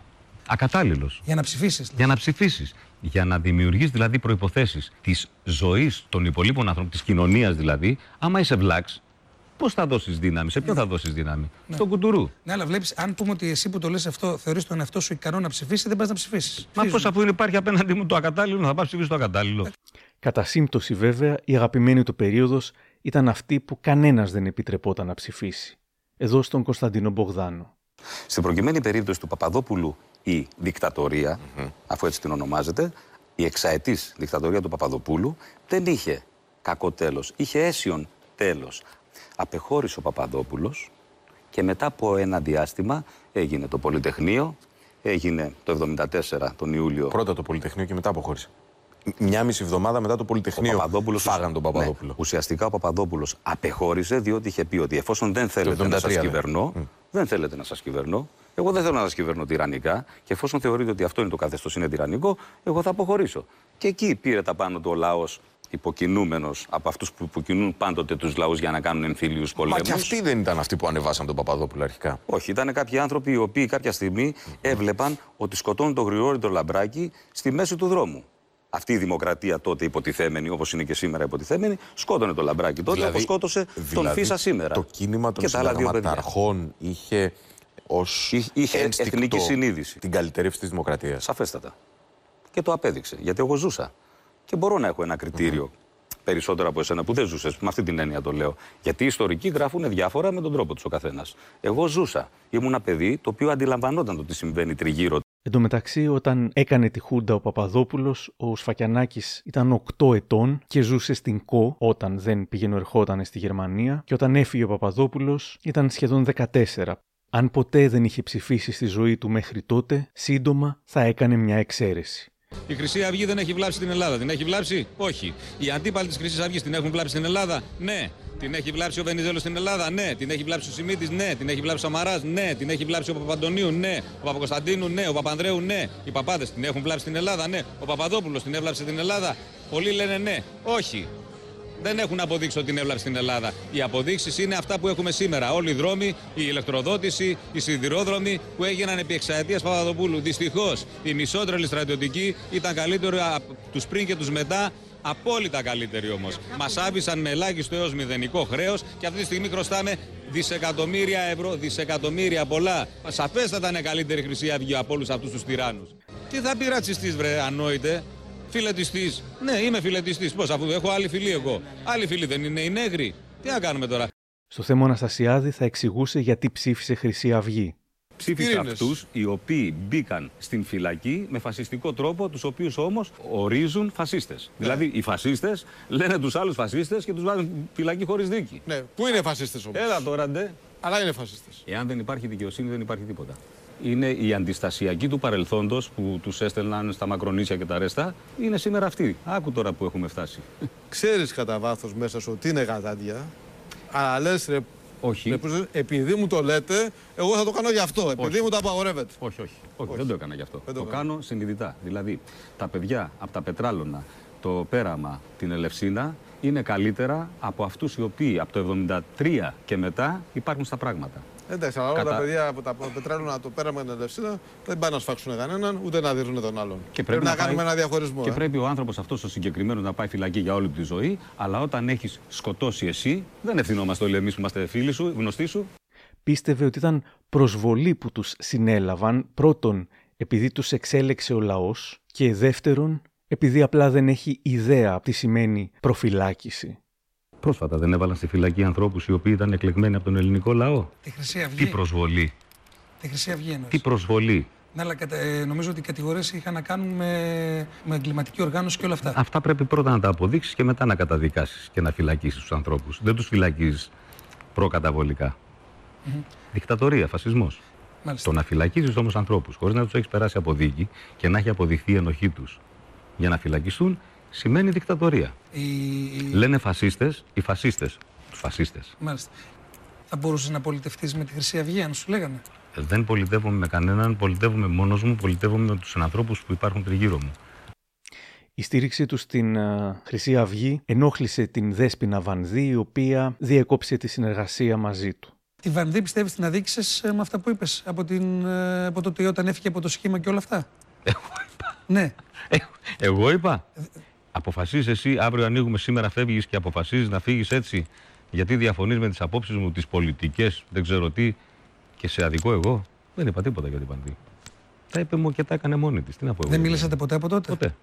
Ακατάλληλος. Για να ψηφίσεις. Δηλαδή. Για να ψηφίσεις. Για να δημιουργείς δηλαδή προϋποθέσεις της ζωής των υπολείπων ανθρώπων, της κοινωνίας δηλαδή. Άμα είσαι βλάξ, πώς θα δώσεις δύναμη, σε ποιον θα δώσεις δύναμη? Ναι. Στον κουντουρού. Ναι, αλλά βλέπεις, αν πούμε ότι εσύ που το λες αυτό θεωρείς τον εαυτό σου ικανό να ψηφίσει, δεν πας να ψηφίσεις. Μα πώς αφού υπάρχει απέναντι μου το ακατάλληλο, θα πας ψηφίσεις το ακατάλληλο. Κατά σύμπτωση, βέβαια, η αγαπημένη του περίοδος ήταν αυτή που κανένας δεν επιτρεπόταν να ψηφίσει. Εδώ στον Κωνσταντίνο Μπογδάνο. Στην προκειμένη περίπτωση του Παπαδόπουλου η δικτατορία, mm-hmm. αφού έτσι την ονομάζεται, η εξαετής δικτατορία του Παπαδοπούλου δεν είχε κακό τέλος, είχε αίσιον τέλος. Απεχώρησε ο Παπαδόπουλος και μετά από ένα διάστημα έγινε το Πολυτεχνείο, έγινε το εβδομήντα τέσσερα τον Ιούλιο. Πρώτα το Πολυτεχνείο και μετά αποχώρησε. Μια μισή εβδομάδα μετά το Πολυτεχνείο φάγαν τον Παπαδόπουλο. Ναι. Ουσιαστικά ο Παπαδόπουλος απεχώρησε διότι είχε πει ότι εφόσον δεν θέλετε να σας κυβερνώ, mm. δεν θέλετε να σας κυβερνώ, εγώ δεν θέλω να σας κυβερνώ τυραννικά και εφόσον θεωρείτε ότι αυτό είναι το καθεστώς, είναι τυραννικό, εγώ θα αποχωρήσω. Και εκεί πήρε τα πάνω του ο λαός, υποκινούμενος από αυτούς που υποκινούν πάντοτε τους λαούς για να κάνουν εμφύλιους πολέμους. Μα και αυτοί δεν ήταν αυτοί που ανεβάσαν τον Παπαδόπουλο αρχικά. Όχι, ήταν κάποιοι άνθρωποι οι οποίοι κάποια στιγμή mm-hmm. έβλεπαν ότι σκοτώνουν τον γριόριτο λαμπράκι στη μέση του δρόμου. Αυτή η δημοκρατία τότε υποτιθέμενη, όπως είναι και σήμερα υποτιθέμενη, σκότωνε το λαμπράκι τότε, δηλαδή, όπως σκότωσε δηλαδή, τον Φίσα σήμερα. Το κίνημα των συνταγματαρχών είχε ως είχε εθνική συνείδηση την καλυτερεύση της δημοκρατίας. Σαφέστατα. Και το απέδειξε. Γιατί εγώ ζούσα. Και μπορώ να έχω ένα κριτήριο mm-hmm. περισσότερο από εσένα που δεν ζούσες. Με αυτή την έννοια το λέω. Γιατί οι ιστορικοί γράφουν διάφορα με τον τρόπο τους ο καθένας. Εγώ ζούσα. Ήμουν ένα παιδί το οποίο αντιλαμβανόταν το τι συμβαίνει τριγύρω. Εν τω μεταξύ, όταν έκανε τη Χούντα ο Παπαδόπουλος, ο Σφακιανάκης ήταν οκτώ ετών και ζούσε στην Κώ όταν δεν πήγαινε ερχόταν στη Γερμανία. Και όταν έφυγε ο Παπαδόπουλος, ήταν σχεδόν δεκατέσσερα. Αν ποτέ δεν είχε ψηφίσει στη ζωή του μέχρι τότε, σύντομα θα έκανε μια εξαίρεση. Η Χρυσή Αυγή δεν έχει βλάψει την Ελλάδα. Την έχει βλάψει? Όχι. Οι αντίπαλοι της Χρυσής Αυγής την έχουν βλάψει την Ελλάδα? Ναι. Την έχει βλάψει ο Βενιζέλος στην Ελλάδα? Ναι. Την έχει βλάψει ο Σιμίτης? Ναι. Την έχει βλάψει ο Σαμαράς? Ναι. Την έχει βλάψει ο Παπαντονίου? Ναι. Ο Παπακοσταντίνου? Ναι. Ο Παπανδρέου? Ναι. Οι παπάδες την έχουν βλάψει την Ελλάδα? Ναι. Ο Παπαδόπουλος την έβλαψε την Ελλάδα? Πολλοί λένε ναι. Όχι. Δεν έχουν αποδείξει ότι την έβλαψε στην Ελλάδα. Οι αποδείξεις είναι αυτά που έχουμε σήμερα. Όλοι οι δρόμοι, η ηλεκτροδότηση, οι σιδηρόδρομοι που έγιναν επί εξαετίας Παπαδοπούλου. Δυστυχώς, η μισότρελη στρατιωτική ήταν καλύτερη από τους πριν και τους μετά. Απόλυτα καλύτερη όμως. Μας άφησαν με ελάχιστο έως μηδενικό χρέος και αυτή τη στιγμή χρωστάμε δισεκατομμύρια ευρώ, δισεκατομμύρια πολλά. Σαφέστατα είναι καλύτερη Χρυσή Αυγή από όλους αυτούς τους τυράννους. Τι θα πει ρατσιστής, βρε, ανόητε. Φιλετιστής. Ναι, είμαι φιλετιστής. Πώς, αφού έχω άλλη φιλή εγώ. Άλλη φιλή δεν είναι οι νέγροι. Τι να κάνουμε τώρα. Στο θέμα Αναστασιάδη θα εξηγούσε γιατί ψήφισε Χρυσή Αυγή. Ψήφισε αυτούς οι οποίοι μπήκαν στην φυλακή με φασιστικό τρόπο, τους οποίους όμως ορίζουν φασίστες. Ναι. Δηλαδή οι φασίστες λένε τους άλλους φασίστες και τους βάζουν φυλακή χωρίς δίκη. Ναι, πού είναι φασίστες όμως. Έλα τώρα ντε. Αλλά είναι φασίστες. Εάν δεν υπάρχει δικαιοσύνη, δεν υπάρχει τίποτα. Είναι οι αντιστασιακοί του παρελθόντος που τους έστελναν στα Μακρονήσια και τα ρέστα. Είναι σήμερα αυτοί. Άκου τώρα που έχουμε φτάσει. Ξέρεις κατά βάθος μέσα σου ότι είναι γατάντια, αλλά λες ρε. Όχι. Ρε, επειδή μου το λέτε, εγώ θα το κάνω γι' αυτό. Επειδή όχι. μου το απαγορεύετε. Όχι, όχι, όχι. Όχι. Δεν το έκανα γι' αυτό. Δεν το, το κάνω συνειδητά. Δηλαδή, τα παιδιά από τα Πετράλωνα, το Πέραμα, την Ελευσίνα, είναι καλύτερα από αυτούς οι οποίοι από το εβδομήντα τρία και μετά υπάρχουν στα πράγματα. Εντάξει, αλλά όλα Κατά... τα παιδιά από τα Πετράλωνα, το Πέραμα, την Ελευσίνα δεν πάνε να σφάξουν κανέναν ούτε να δίνουν τον άλλον. Και πρέπει να, να κάνουμε πάει... ένα διαχωρισμό. Και ε? πρέπει ο άνθρωπος αυτός ο συγκεκριμένος να πάει φυλακή για όλη τη ζωή, αλλά όταν έχεις σκοτώσει εσύ, δεν ευθυνόμαστε όλοι εμείς που είμαστε φίλοι σου, γνωστοί σου. Πίστευε ότι ήταν προσβολή που τους συνέλαβαν, πρώτον επειδή τους εξέλεξε ο λαός και δεύτερον επειδή απλά δεν έχει ιδέα τι σημαίνει προφυλάκηση. Πρόσφατα δεν έβαλαν στη φυλακή ανθρώπους οι οποίοι ήταν εκλεγμένοι από τον ελληνικό λαό. Τη Χρυσή Αυγή. Τι προσβολή. Τη Χρυσή Αυγή εννοείς. Τι προσβολή. Ναι, αλλά νομίζω ότι οι κατηγορίες είχαν να κάνουν με, με εγκληματική οργάνωση και όλα αυτά. Αυτά πρέπει πρώτα να τα αποδείξεις και μετά να καταδικάσεις και να φυλακίσεις τους ανθρώπους. Δεν τους φυλακίζεις προκαταβολικά. Mm-hmm. Δικτατορία, φασισμός. Μάλιστα. Το να φυλακίζεις όμως ανθρώπους χωρίς να τους έχεις περάσει από δίκη και να έχει αποδειχθεί η ενοχή τους για να φυλακιστούν. Σημαίνει δικτατορία. Η... Λένε φασίστες, οι φασίστες, τους φασίστες. Μάλιστα. Θα μπορούσες να πολιτευτείς με τη Χρυσή Αυγή, αν σου λέγανε. Δεν πολιτεύομαι με κανέναν, πολιτεύομαι μόνος μου, πολιτεύομαι με τους ανθρώπους που υπάρχουν τριγύρω μου. Η στήριξή του στην uh, Χρυσή Αυγή ενόχλησε την Δέσποινα Βανδύ, η οποία διεκόψε τη συνεργασία μαζί του. Τη Βανδύ πιστεύεις την αδίκησες με αυτά που είπες, από, την, από τότε όταν έφυγε από το σχήμα και όλα αυτά. Εγώ είπα. Ναι. Ε, εγώ είπα. Αποφασίζεις εσύ, αύριο ανοίγουμε, σήμερα φεύγεις και αποφασίζεις να φύγεις έτσι, γιατί διαφωνείς με τις απόψεις μου, τις πολιτικές, δεν ξέρω τι, και σε αδικό εγώ. Δεν είπα τίποτα για την Βανδύ. Τα είπε μου και τα έκανε μόνη της. Τι να πω εγώ. Δεν μιλήσατε ποτέ από τότε. Ποτέ.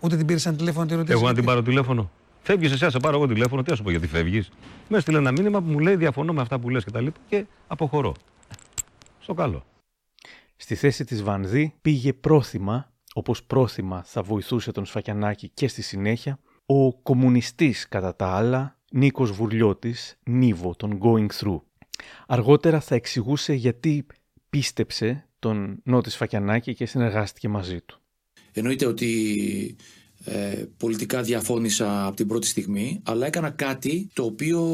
Ούτε την πήρε ένα τηλέφωνο, τη ρωτήσατε. Εγώ να την πάρω τηλέφωνο. Φεύγεις εσύ, σε πάρω εγώ τηλέφωνο, τι να σου πω γιατί φεύγεις. Με έστειλε ένα μήνυμα που μου λέει διαφωνώ με αυτά που λες και τα λοιπά και αποχωρώ. Στο καλό. Στη θέση της Βανδύ πήγε πρόθυμα. Όπως πρόθυμα θα βοηθούσε τον Σφακιανάκη και στη συνέχεια, ο κομμουνιστής κατά τα άλλα, Νίκος Βουρλιώτης, Νίβο, τον Going Through. Αργότερα θα εξηγούσε γιατί πίστεψε τον Νότη Σφακιανάκη και συνεργάστηκε μαζί του. Εννοείται ότι Ε, πολιτικά διαφώνησα από την πρώτη στιγμή, αλλά έκανα κάτι το οποίο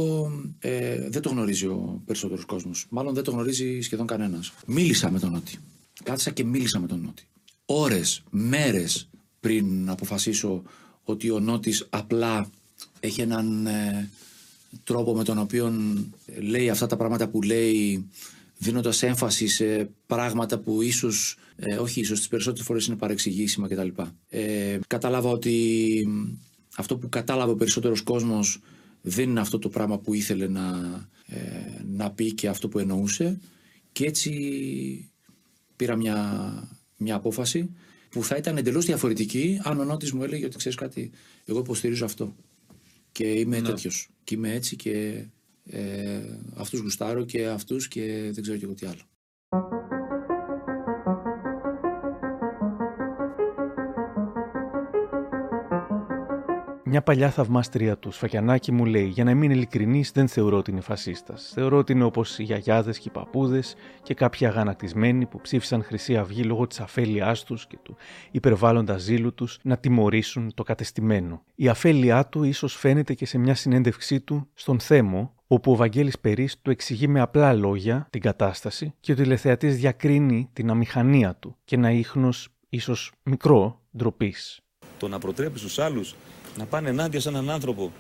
ε, δεν το γνωρίζει ο περισσότερος κόσμος. Μάλλον δεν το γνωρίζει σχεδόν κανένας. Μίλησα με τον Νότη. Κάθισα και μίλησα με τον Νότη. Ώρες, μέρες πριν αποφασίσω ότι ο Νότης απλά έχει έναν ε, τρόπο με τον οποίο λέει αυτά τα πράγματα που λέει, δίνοντας έμφαση σε πράγματα που ίσως, ε, όχι ίσως, τις περισσότερες φορές είναι παρεξηγήσιμα κτλ. Ε, κατάλαβα ότι αυτό που κατάλαβε ο περισσότερος κόσμος δεν είναι αυτό το πράγμα που ήθελε να, ε, να πει και αυτό που εννοούσε, και έτσι πήρα μια, μια απόφαση που θα ήταν εντελώς διαφορετική αν ο Νότης μου έλεγε ότι ξέρεις κάτι, εγώ υποστηρίζω αυτό και είμαι ναι. τέτοιος και είμαι έτσι και... Ε, αυτούς γουστάρω και αυτούς και δεν ξέρω και εγώ τι άλλο. Μια παλιά θαυμάστρια του Σφακιανάκη μου λέει: για να μην είμαι ειλικρινής, δεν θεωρώ ότι είναι φασίστας. Θεωρώ ότι είναι όπως οι γιαγιάδες και οι παππούδες και κάποιοι αγανακτισμένοι που ψήφισαν Χρυσή Αυγή λόγω της αφέλειάς τους και του υπερβάλλοντα ζήλου τους να τιμωρήσουν το κατεστημένο. Η αφέλειά του ίσως φαίνεται και σε μια συνέντευξή του στον Θέμο, όπου ο Βαγγέλης Περίς του εξηγεί με απλά λόγια την κατάσταση και ο τηλεθεατής διακρίνει την αμηχανία του και ένα ίχνος ίσως μικρό ντροπής. Το να προτρέπεις τους άλλους να πάνε ενάντια σε έναν άνθρωπο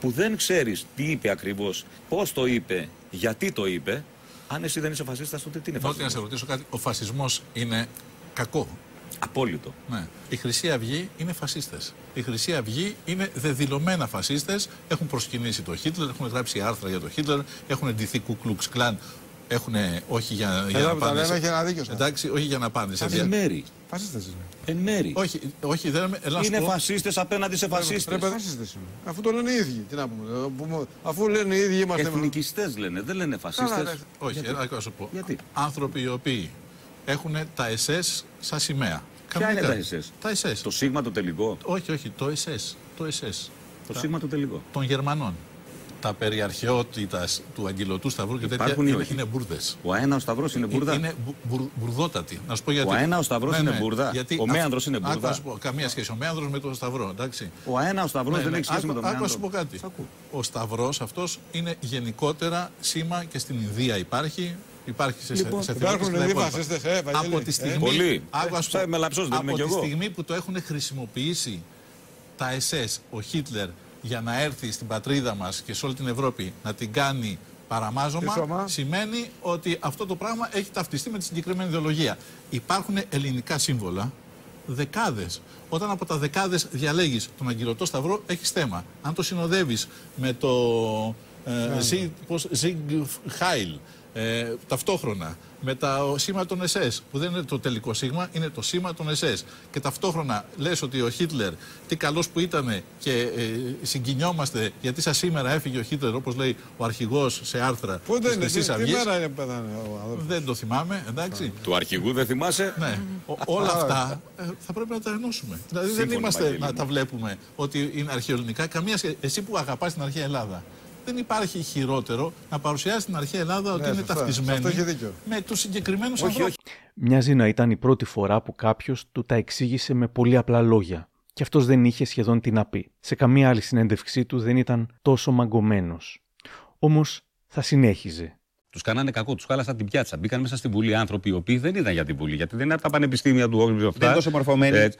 που δεν ξέρεις τι είπε ακριβώς, πώς το είπε, γιατί το είπε, αν εσύ δεν είσαι φασίστας, τότε τι είναι φασίστας. Νότι, να σε ρωτήσω κάτι, ο φασισμός είναι κακό. Απόλυτο. Ναι. Η Χρυσή Αυγή είναι φασίστες. Η Χρυσή Αυγή είναι δεδηλωμένα φασίστες, έχουν προσκυνήσει το Χίτλερ, έχουν γράψει άρθρα για το Χίτλερ, έχουν ντυθεί Κου Κλουξ Κλαν. Έχουνε, όχι για, για να πάνε. Σε... Εντάξει, όχι για να πάνε. Εν μέρη. Φασίστες είναι. Εν μέρη. Όχι, όχι δεν ελάσσο. Είναι φασίστες απέναντι σε φασίστες. Φασίστες. Αφού το λένε οι ίδιοι. Τι να πούμε. Αφού λένε οι ίδιοι είμαστε. Εθνικιστές λένε, δεν λένε φασίστες. Όχι, να σου πω. Γιατί. Άνθρωποι οι οποίοι έχουν τα ες ες σαν σημαία. Ποια είναι τα ες ες? Τα ες ες. Το σίγμα το τελικό. Όχι, όχι, το ες ες. Το ες ες. Το σίγμα το τελικό. Των Γερμανών. Τα περί αρχαιότητας του Αγγελωτού Σταυρού και τέτοια είναι, είναι μπουρδες. Ο αένα ο Σταυρός είναι μπουρδα. Είναι μπουρ, μπουρδότατη. Να σου πω γιατί. Ο αένα ο Σταυρός ναι, ναι. είναι μπουρδα. Γιατί ο Μέανδρος είναι μπουρδα. Άκου, πω, καμία σχέση. Ο Μέανδρος με τον Σταυρό. Εντάξει. Ο αένα ο Σταυρός ναι, δεν ναι. έχει σχέση άκου, με τον Μέανδρο. Άκου, σου πω κάτι. Ο Σταυρός αυτός είναι γενικότερα σήμα και στην Ινδία υπάρχει. Υπάρχει σε λοιπόν, σε υπάρχουν δύο φασίστες. Από τη στιγμή. Από τη στιγμή που το έχουν χρησιμοποιήσει τα ες ες, ο Χίτλερ, για να έρθει στην πατρίδα μας και σε όλη την Ευρώπη να την κάνει παραμάζωμα, σημαίνει ότι αυτό το πράγμα έχει ταυτιστεί με τη συγκεκριμένη ιδεολογία. Υπάρχουν ελληνικά σύμβολα, δεκάδες. Όταν από τα δεκάδες διαλέγεις τον Αγγελωτό Σταυρό, έχεις θέμα. Αν το συνοδεύεις με το Siegheil, ε, ε, ταυτόχρονα, με το σήμα των ες ες, που δεν είναι το τελικό σήμα, είναι το σήμα των ες ες. Και ταυτόχρονα λες ότι ο Χίτλερ, τι καλός που ήταν και ε, συγκινιόμαστε, γιατί σας σήμερα έφυγε ο Χίτλερ, όπως λέει ο αρχηγός σε άρθρα της Χρυσής Αυγής. Πότε είναι, τι μέρα πέθανε ο αδερφός? Δεν το θυμάμαι, εντάξει. Του αρχηγού δεν θυμάσαι. Ναι, ο, όλα αυτά θα πρέπει να τα ενώσουμε. Δηλαδή δεν είμαστε να τα βλέπουμε ότι είναι αρχαιοελληνικά. Καμία σχέση. Εσύ που αγαπάς την αρχαία Ελλάδα. Δεν υπάρχει χειρότερο να παρουσιάσει στην αρχαία Ελλάδα ότι ναι, είναι ταυτισμένη με τους συγκεκριμένους ανθρώπους. Μοιάζει να ήταν η πρώτη φορά που κάποιος του τα εξήγησε με πολύ απλά λόγια. Και αυτός δεν είχε σχεδόν τι να πει. Σε καμία άλλη συνέντευξή του δεν ήταν τόσο μαγκωμένος. Όμως θα συνέχιζε. Τους κάνανε κακό, τους χάλασαν την πιάτσα. Μπήκαν μέσα στην Βουλή άνθρωποι οι οποίοι δεν ήταν για την Βουλή, γιατί δεν είναι από τα πανεπιστήμια του Όμιλου. Δεν είναι τόσο μορφωμένοι. Έτσι.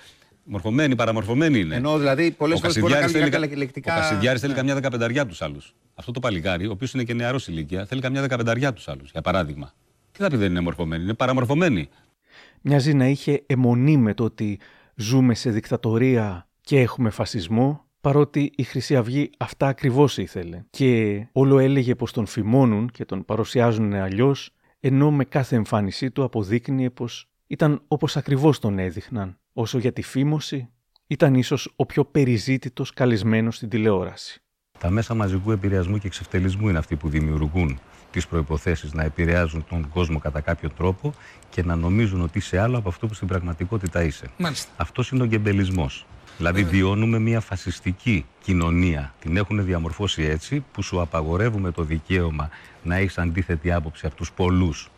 Μορφωμένοι, παραμορφωμένοι είναι. Ενώ δηλαδή πολλές φορές μπορεί να κάνει κάποια λεκτικά. Ο Κασιδιάρης θέλει καμιά δεκαπενταριά τους άλλους. Αυτό το παλικάρι, ο οποίος είναι και νεαρός ηλικία, θέλει καμιά δεκαπενταριά τους άλλους, για παράδειγμα. Τι θα πει δεν είναι μορφωμένοι, είναι παραμορφωμένοι. Μοιάζει να είχε αιμονή με το ότι ζούμε σε δικτατορία και έχουμε φασισμό, παρότι η Χρυσή Αυγή αυτά ακριβώς ήθελε. Και όλο έλεγε πως τον φημώνουν και τον παρουσιάζουν αλλιώς, ενώ με κάθε εμφάνισή του αποδείκνυε πως ήταν όπως ακριβώς τον έδειχναν. Όσο για τη φήμωση, ήταν ίσως ο πιο περιζήτητος καλεσμένος στην τηλεόραση. Τα μέσα μαζικού επηρεασμού και εξευτελισμού είναι αυτοί που δημιουργούν τις προϋποθέσεις να επηρεάζουν τον κόσμο κατά κάποιο τρόπο και να νομίζουν ότι είσαι άλλο από αυτό που στην πραγματικότητα είσαι. Μάλιστα. Αυτός είναι ο γκεμπελισμός. Δηλαδή, βιώνουμε μια φασιστική κοινωνία. Την έχουν διαμορφώσει έτσι που σου απαγορεύουμε το δικαίωμα να έχεις αντίθετη άποψη από τους πολλούς.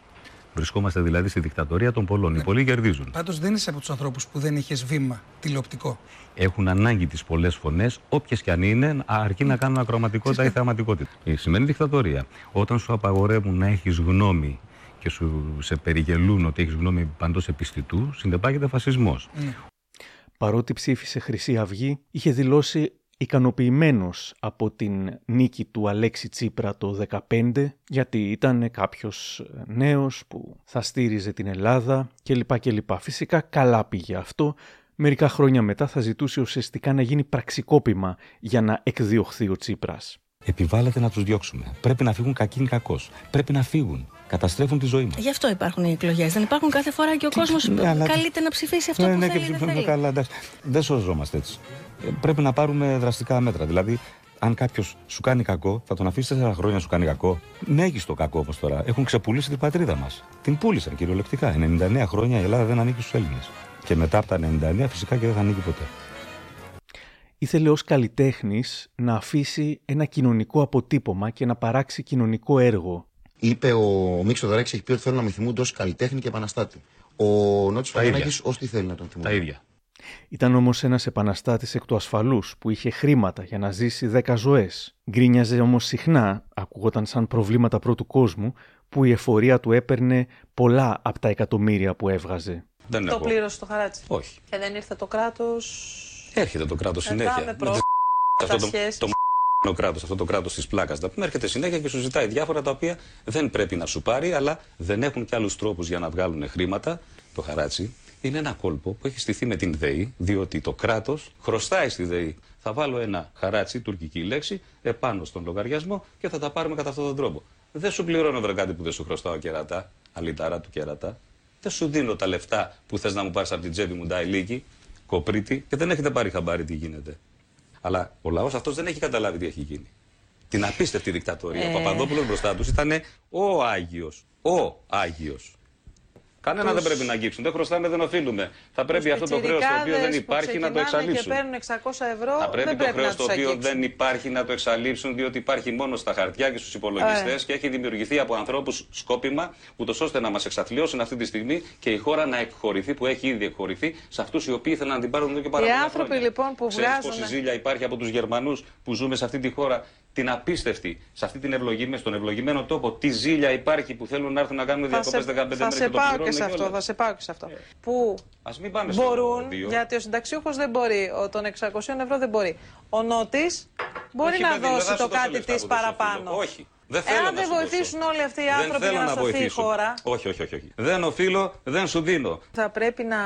Βρισκόμαστε δηλαδή στη δικτατορία των πολλών. Ναι. Οι πολλοί κερδίζουν. Πάντως δεν είσαι από τους ανθρώπους που δεν είχες βήμα τηλεοπτικό. Έχουν ανάγκη τις πολλές φωνές, όποιες και αν είναι, αρκεί να κάνουν ακροματικότητα ή θεαματικότητα. Σημαίνει δικτατορία. Όταν σου απαγορεύουν να έχεις γνώμη και σου σε περιγελούν ότι έχεις γνώμη παντός επιστητού, συνεπάγεται φασισμός. Ναι. Παρότι ψήφισε Χρυσή Αυγή, είχε δηλώσει ικανοποιημένος από την νίκη του Αλέξη Τσίπρα το δεκαπέντε, γιατί ήταν κάποιος νέος που θα στήριζε την Ελλάδα κλπ. κλπ. Φυσικά καλά πήγε αυτό. Μερικά χρόνια μετά θα ζητούσε ουσιαστικά να γίνει πραξικόπημα για να εκδιωχθεί ο Τσίπρας. Επιβάλλεται να τους διώξουμε. Πρέπει να φύγουν κακήν κακός. Πρέπει να φύγουν. Καταστρέφουν τη ζωή μας. Γι' αυτό υπάρχουν οι εκλογές. Δεν υπάρχουν κάθε φορά και ο κόσμος καλείται να ψηφίσει αυτό που θέλει. Δεν σωζόμαστε έτσι. Πρέπει να πάρουμε δραστικά μέτρα. Δηλαδή, αν κάποιος σου κάνει κακό, θα τον αφήσει τέσσερα χρόνια να σου κάνει κακό. Μέγιστο κακό όπως τώρα. Έχουν ξεπουλήσει την πατρίδα μας. Την πούλησαν κυριολεκτικά. ενενήντα εννέα χρόνια η Ελλάδα δεν ανήκει στους Έλληνες. Και μετά από τα ενενήντα εννέα φυσικά και δεν θα ανήκει ποτέ. Ήθελε ως καλλιτέχνης να αφήσει ένα κοινωνικό αποτύπωμα και να παράξει κοινωνικό έργο. Είπε ο, ο Μίξ Θεοδωράκης, έχει πει ότι θέλω να με θυμούνται ως καλλιτέχνη και επαναστάτη. Ο Νότης Σφακιανάκης ως τι θέλει να τον θυμούνται. Τα ίδια. Ήταν όμως ένας επαναστάτης εκ του ασφαλούς που είχε χρήματα για να ζήσει δέκα ζωές. Γκρίνιαζε όμως συχνά, ακούγονταν σαν προβλήματα πρώτου κόσμου, που η εφορία του έπαιρνε πολλά από τα εκατομμύρια που έβγαζε. Δεν το έχω. Πλήρωσε το χαράτσι. Όχι. Και δεν ήρθε το κράτος. Έρχεται το κράτος συνέχεια. Με προ... αυτό το, το... το κράτος, αυτό το κράτος της πλάκας. Έρχεται συνέχεια και σου ζητάει διάφορα τα οποία δεν πρέπει να σου πάρει, αλλά δεν έχουν και άλλους τρόπους για να βγάλουν χρήματα. Το χαράτσι είναι ένα κόλπο που έχει στηθεί με την ΔΕΗ, διότι το κράτος χρωστάει στη ΔΕΗ. Θα βάλω ένα χαράτσι, τουρκική λέξη, επάνω στον λογαριασμό και θα τα πάρουμε κατά αυτόν τον τρόπο. Δεν σου πληρώνω βρε κάτι που δεν σου χρωστάω κερατά, αλυτάρα του κερατά. Δεν σου δίνω τα λεφτά που θες να μου πάρεις από την τσέπη μου, ντάει λίκη. Κοπρίτη και δεν έχετε πάρει χαμπάρι τι γίνεται. Αλλά ο λαός αυτός δεν έχει καταλάβει τι έχει γίνει. Την απίστευτη δικτατορία. Ε... Ο Παπαδόπουλος μπροστά τους ήταν ο Άγιος. Ο Άγιος. Κανένα τους... δεν πρέπει να αγγίξουν. Δεν χρωστάμε, δεν οφείλουμε. Θα πρέπει αυτό το χρέος το οποίο δεν υπάρχει να το εξαλείψουν. Και παίρνουν εξακόσια ευρώ, θα πρέπει το χρέος το οποίο δεν υπάρχει να το εξαλείψουν, διότι υπάρχει μόνο στα χαρτιά και στους υπολογιστές και έχει δημιουργηθεί από ανθρώπους σκόπιμα, ούτως ώστε να μας εξαθλιώσουν αυτή τη στιγμή και η χώρα να εκχωρηθεί που έχει ήδη εκχωρηθεί σε αυτούς οι οποίοι ήθελαν να την πάρουν εδώ και παραπάνω. Οι άνθρωποι λοιπόν που βγάζουν. Ξέρεις πόση ζήλια υπάρχει από τους Γερμανούς που ζούμε σε αυτή τη χώρα. Την απίστευτη, σε αυτή την ευλογημένη, στον ευλογημένο τόπο, τι ζήλια υπάρχει που θέλουν να έρθουν να κάνουν διακοπές δεκαπέντε μέρες. Θα σε πάω και σε αυτό, θα σε πάω και σε αυτό. Που ας μην πάμε μπορούν, γιατί ο συνταξιούχος δεν μπορεί, των εξακοσίων ευρώ δεν μπορεί. Ο Νότης μπορεί όχι, να δώσει το κάτι της παραπάνω. Όχι. Δεν θέλω εάν δεν βοηθήσουν όλοι αυτοί οι άνθρωποι για να, να σωθεί η χώρα. Όχι, όχι, όχι, όχι. Δεν οφείλω, δεν σου δίνω. Θα πρέπει να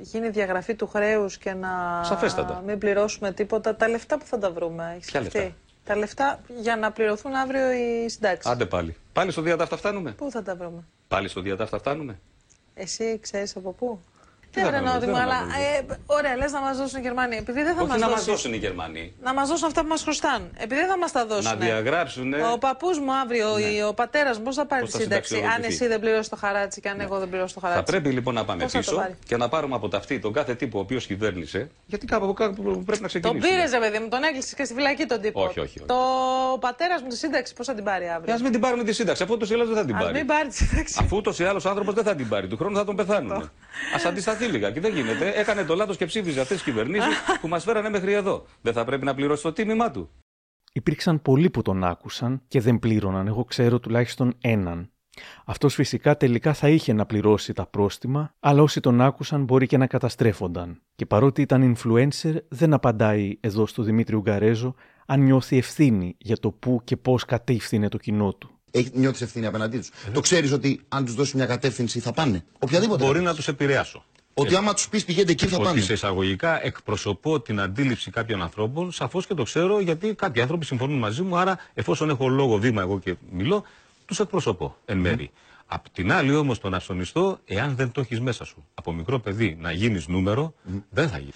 γίνει διαγραφή του χρέους και να σαφέστατα. Μην πληρώσουμε τίποτα. Τα λεφτά που θα τα βρούμε, έχει τα λεφτά για να πληρωθούν αύριο οι συντάξεις. Άντε πάλι. Πάλι στο διατάφτα φτάνουμε. Πού θα τα βρούμε. Πάλι στο διατάφτα φτάνουμε. Εσύ ξέρεις από πού. Δεν βρε Νότι μου, αλλά ε, ωραία, λες να μας δώσουν οι Γερμανοί. Επειδή δεν θα όχι μας να δώσουν. Μας δώσουν οι Γερμανοί. Να μας δώσουν αυτά που μας χρωστάνε. Επειδή δεν θα μας τα δώσουν. Να διαγράψουν. Ο παππούς μου αύριο, ναι. Ο πατέρας μου, πώς θα πάρει πώς τη σύνταξη. Αν εσύ δεν πληρώσεις το χαράτσι και αν ναι. Εγώ δεν πληρώσω το χαράτσι. Θα πρέπει λοιπόν να πάμε πώς πίσω και να πάρουμε από ταυτή τον κάθε τύπο ο οποίος κυβέρνησε. Γιατί κάπου κάπου πρέπει να ξεκινήσουμε. Τον πήρε, παιδί μου, τον έκλεισε και στη φυλακή τον τύπο. Όχι, όχι. Το πατέρα μου τη σύνταξη πώς θα την πάρει αύριο. Α μην την πάρουμε τη σύνταξη, αφού ούτως ή άλλως δεν θα την πάρει. Αφού ούτως ή άλλως ο άνθρωπος δεν θα την πάρει. Του χρόνου θα τον πεθάνουμε. Α αντισταθεί. Και δεν γίνεται. Έκανε το λάθος και ψήφιζε αυτές τις κυβερνήσεις που μας φέρανε μέχρι εδώ. Δεν θα πρέπει να πληρώσει το τίμημά του. Υπήρξαν πολλοί που τον άκουσαν και δεν πλήρωναν. Εγώ ξέρω τουλάχιστον έναν. Αυτός φυσικά τελικά θα είχε να πληρώσει τα πρόστιμα, αλλά όσοι τον άκουσαν μπορεί και να καταστρέφονταν. Και παρότι ήταν influencer, δεν απαντάει εδώ στο Δημήτρη Ουγγαρέζο αν νιώθει ευθύνη για το πού και πώς κατεύθυνε το κοινό του. Νιώθεις ευθύνη απέναντί τους. Το ξέρεις ότι αν τους δώσει μια κατεύθυνση θα πάνε. Οποιαδήποτε. Μπορεί να τους επηρεάσω. Ότι άμα τους πεις πηγαίνετε εκεί θα πάνε. Ότι σε εισαγωγικά εκπροσωπώ την αντίληψη κάποιων ανθρώπων, σαφώς και το ξέρω γιατί κάποιοι άνθρωποι συμφωνούν μαζί μου, άρα εφόσον έχω λόγο βήμα εγώ και μιλώ, τους εκπροσωπώ εν μέρη. Mm. Απ' την άλλη όμως τον αυσονιστώ, εάν δεν το έχεις μέσα σου, από μικρό παιδί να γίνεις νούμερο, mm. δεν θα γίνει.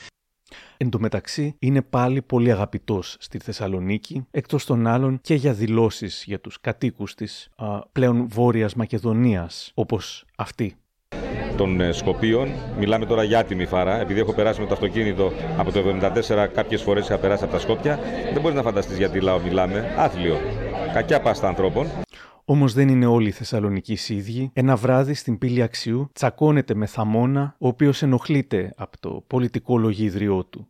Εν τω μεταξύ είναι πάλι πολύ αγαπητός στη Θεσσαλονίκη, εκτός των άλλων και για δηλώσεις για τους κατοίκους της α, πλέον Βόρειας Μακεδονίας, όπως αυτή. Των Σκοπίων. Μιλάμε τώρα για άτιμη φάρα. Επειδή έχω περάσει με το αυτοκίνητο από το χίλια εννιακόσια εβδομήντα τέσσερα, κάποιες φορές είχα περάσει από τα Σκόπια. Δεν μπορείς να φανταστείς γιατί λαό μιλάμε. Άθλιο. Κακιά πάστα ανθρώπων. Όμως δεν είναι όλοι οι Θεσσαλονικείς ίδιοι. Ένα βράδυ στην πύλη Αξιού τσακώνεται με Θαμώνα, ο οποίος ενοχλείται από το πολιτικό λογίδριό του.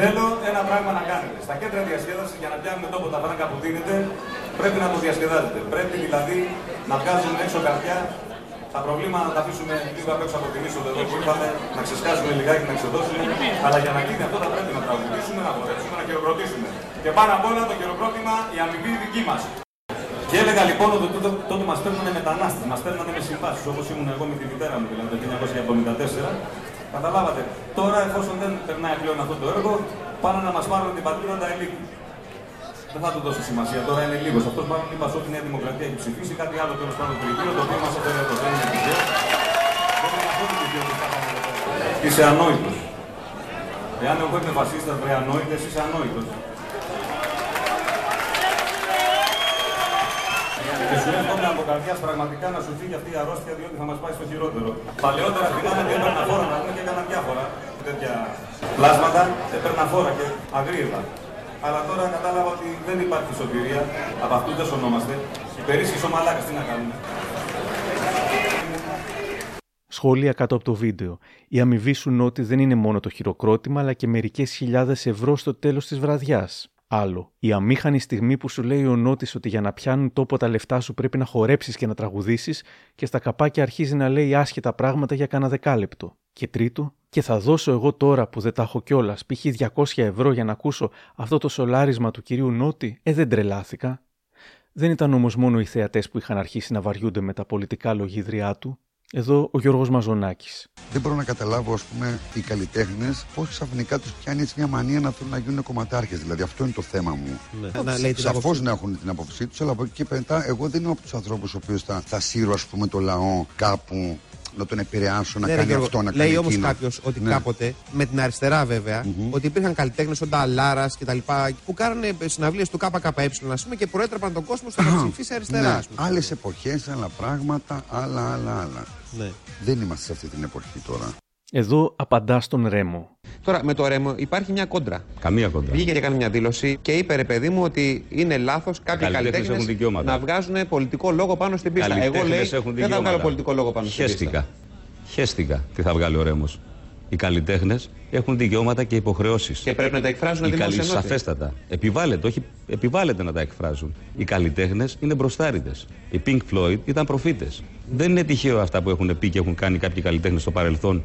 Θέλω ένα πράγμα να κάνετε. Στα κέντρα διασκέδαση, για να πιάνουμε τόπο τα βάρκα που δίνετε, πρέπει να το διασκεδάζετε. Πρέπει δηλαδή να βγάζουμε έξω καρδιά. Τα προβλήματα να τα αφήσουμε λίγο απ' έξω από την είσοδο εδώ που είπαμε, να ξεσκάσουμε λιγάκι, να ξεδώσουμε. Αλλά για να γίνει αυτό θα πρέπει να τραγουδήσουμε, να χορέψουμε, να χειροκροτήσουμε. Και πάνω απ' όλα το χειροκρότημα, η αμοιβή δική μας. Και έλεγα λοιπόν ότι τότε, τότε μας παίρνανε μετανάστες, μας παίρνανε με συμβάσεις, όπως ήμουν εγώ με τη μητέρα μου, δηλαδή το χίλια εννιακόσια εβδομήντα τέσσερα. Καταλάβατε, τώρα εφόσον δεν περνάει πλέον αυτό το έργο, πάνε να μας πάρουν την πατρίδα τα ελίκου. Δεν θα του δώσω σημασία, τώρα είναι λίγος. Αυτός μάλλον είπα ότι η Νέα Δημοκρατία έχει ψηφίσει κάτι άλλο τέλος πάντων του Ηρακλείου, το οποίο μας έφερε εδώ. Δεν είναι τυχαίο. Δεν είναι καθόλου τυχαίο που φτάσαμε εδώ πέρα. Είσαι ανόητος. Εάν εγώ είμαι φασίστας, βρε ανόητες, είσαι ανόητος. Και σου εύχομαι από καρδιάς πραγματικά να σου φύγει αυτή η αρρώστια, διότι θα μας πάει στο χειρότερο. Παλαιότερα θυμάμαι ότι έπαιρνα φόρα, να πούμε, και έκανα διάφορα τέτοια πλάσματα, έπαιρνα φόρα και αγρίευα. Αλλά τώρα κατάλαβα ότι δεν υπάρχει σωτηρία, από αυτού δεν σωνόμαστε. Υπερίσχυς ο μαλάκας, τι να κάνουμε. Σχόλια κάτω από το βίντεο. Η αμοιβή σου, Νότη, δεν είναι μόνο το χειροκρότημα, αλλά και μερικές χιλιάδες ευρώ στο τέλος της βραδιάς. Άλλο. Η αμήχανη στιγμή που σου λέει ο Νότης ότι για να πιάνουν τόπο τα λεφτά σου πρέπει να χορέψεις και να τραγουδήσεις, και στα καπάκια αρχίζει να λέει άσχετα πράγματα για κάνα δεκάλεπτο. Και τρίτο, και θα δώσω εγώ τώρα που δεν τα έχω κιόλας, π.χ. διακόσια ευρώ για να ακούσω αυτό το σολάρισμα του κυρίου Νότη, ε δεν τρελάθηκα. Δεν ήταν όμως μόνο οι θεατές που είχαν αρχίσει να βαριούνται με τα πολιτικά λογίδριά του. Εδώ ο Γιώργος Μαζονάκης. Δεν μπορώ να καταλάβω, ας πούμε, οι καλλιτέχνες πώς ξαφνικά τους πιάνει έτσι μια μανία να θέλουν να γίνουν κομματάρχες. Δηλαδή, αυτό είναι το θέμα μου. Ναι. Σαφώς να έχουν την άποψή τους, αλλά από εκεί και πέρα, εγώ δεν είμαι από τους ανθρώπους ο οποίος θα, θα σύρω, ας πούμε, το λαό κάπου, να τον επηρεάσω, να ναι, κάνει Γιώργο, αυτό, να λέει κάνει όμως εκείνο. Λέει όμως κάποιος ότι ναι. κάποτε, με την αριστερά βέβαια, mm-hmm. ότι υπήρχαν καλλιτέχνες, ο Νταλάρας κτλ. Που κάνανε συναυλίες του ΚΚΕ, ας πούμε, και προέτρεπαν τον κόσμο στο να ψηφίσει αριστερά. Ναι. Άλλες εποχές, άλλα πράγματα, άλλα, άλλα, άλλα. Ναι. Δεν είμαστε σε αυτή την εποχή τώρα. Εδώ απαντά στον Ρέμο. Τώρα με το Ρέμο υπάρχει μια κόντρα. Καμία κόντρα. Βγήκε και έκανε μια δήλωση και είπε, ρε παιδί μου, ότι είναι λάθος κάποιοι καλλιτέχνες να βγάζουν πολιτικό λόγο πάνω στην πίστα. Εγώ λέει δεν θα βγάλω πολιτικό λόγο πάνω στην πίστα. Χέστηκα. Χέστηκα τι θα βγάλει ο Ρέμος. Οι καλλιτέχνες έχουν δικαιώματα και υποχρεώσεις. Και πρέπει να τα εκφράζουν δημόσια. Σαφέστατα. Επιβάλλεται, όχι επιβάλλεται να τα εκφράζουν. Οι καλλιτέχνες είναι μπροστάριδες. Οι Pink Floyd ήταν προφήτες. Δεν είναι τυχαίο αυτά που έχουν πει και έχουν κάνει κάποιοι καλλιτέχνες στο παρελθόν,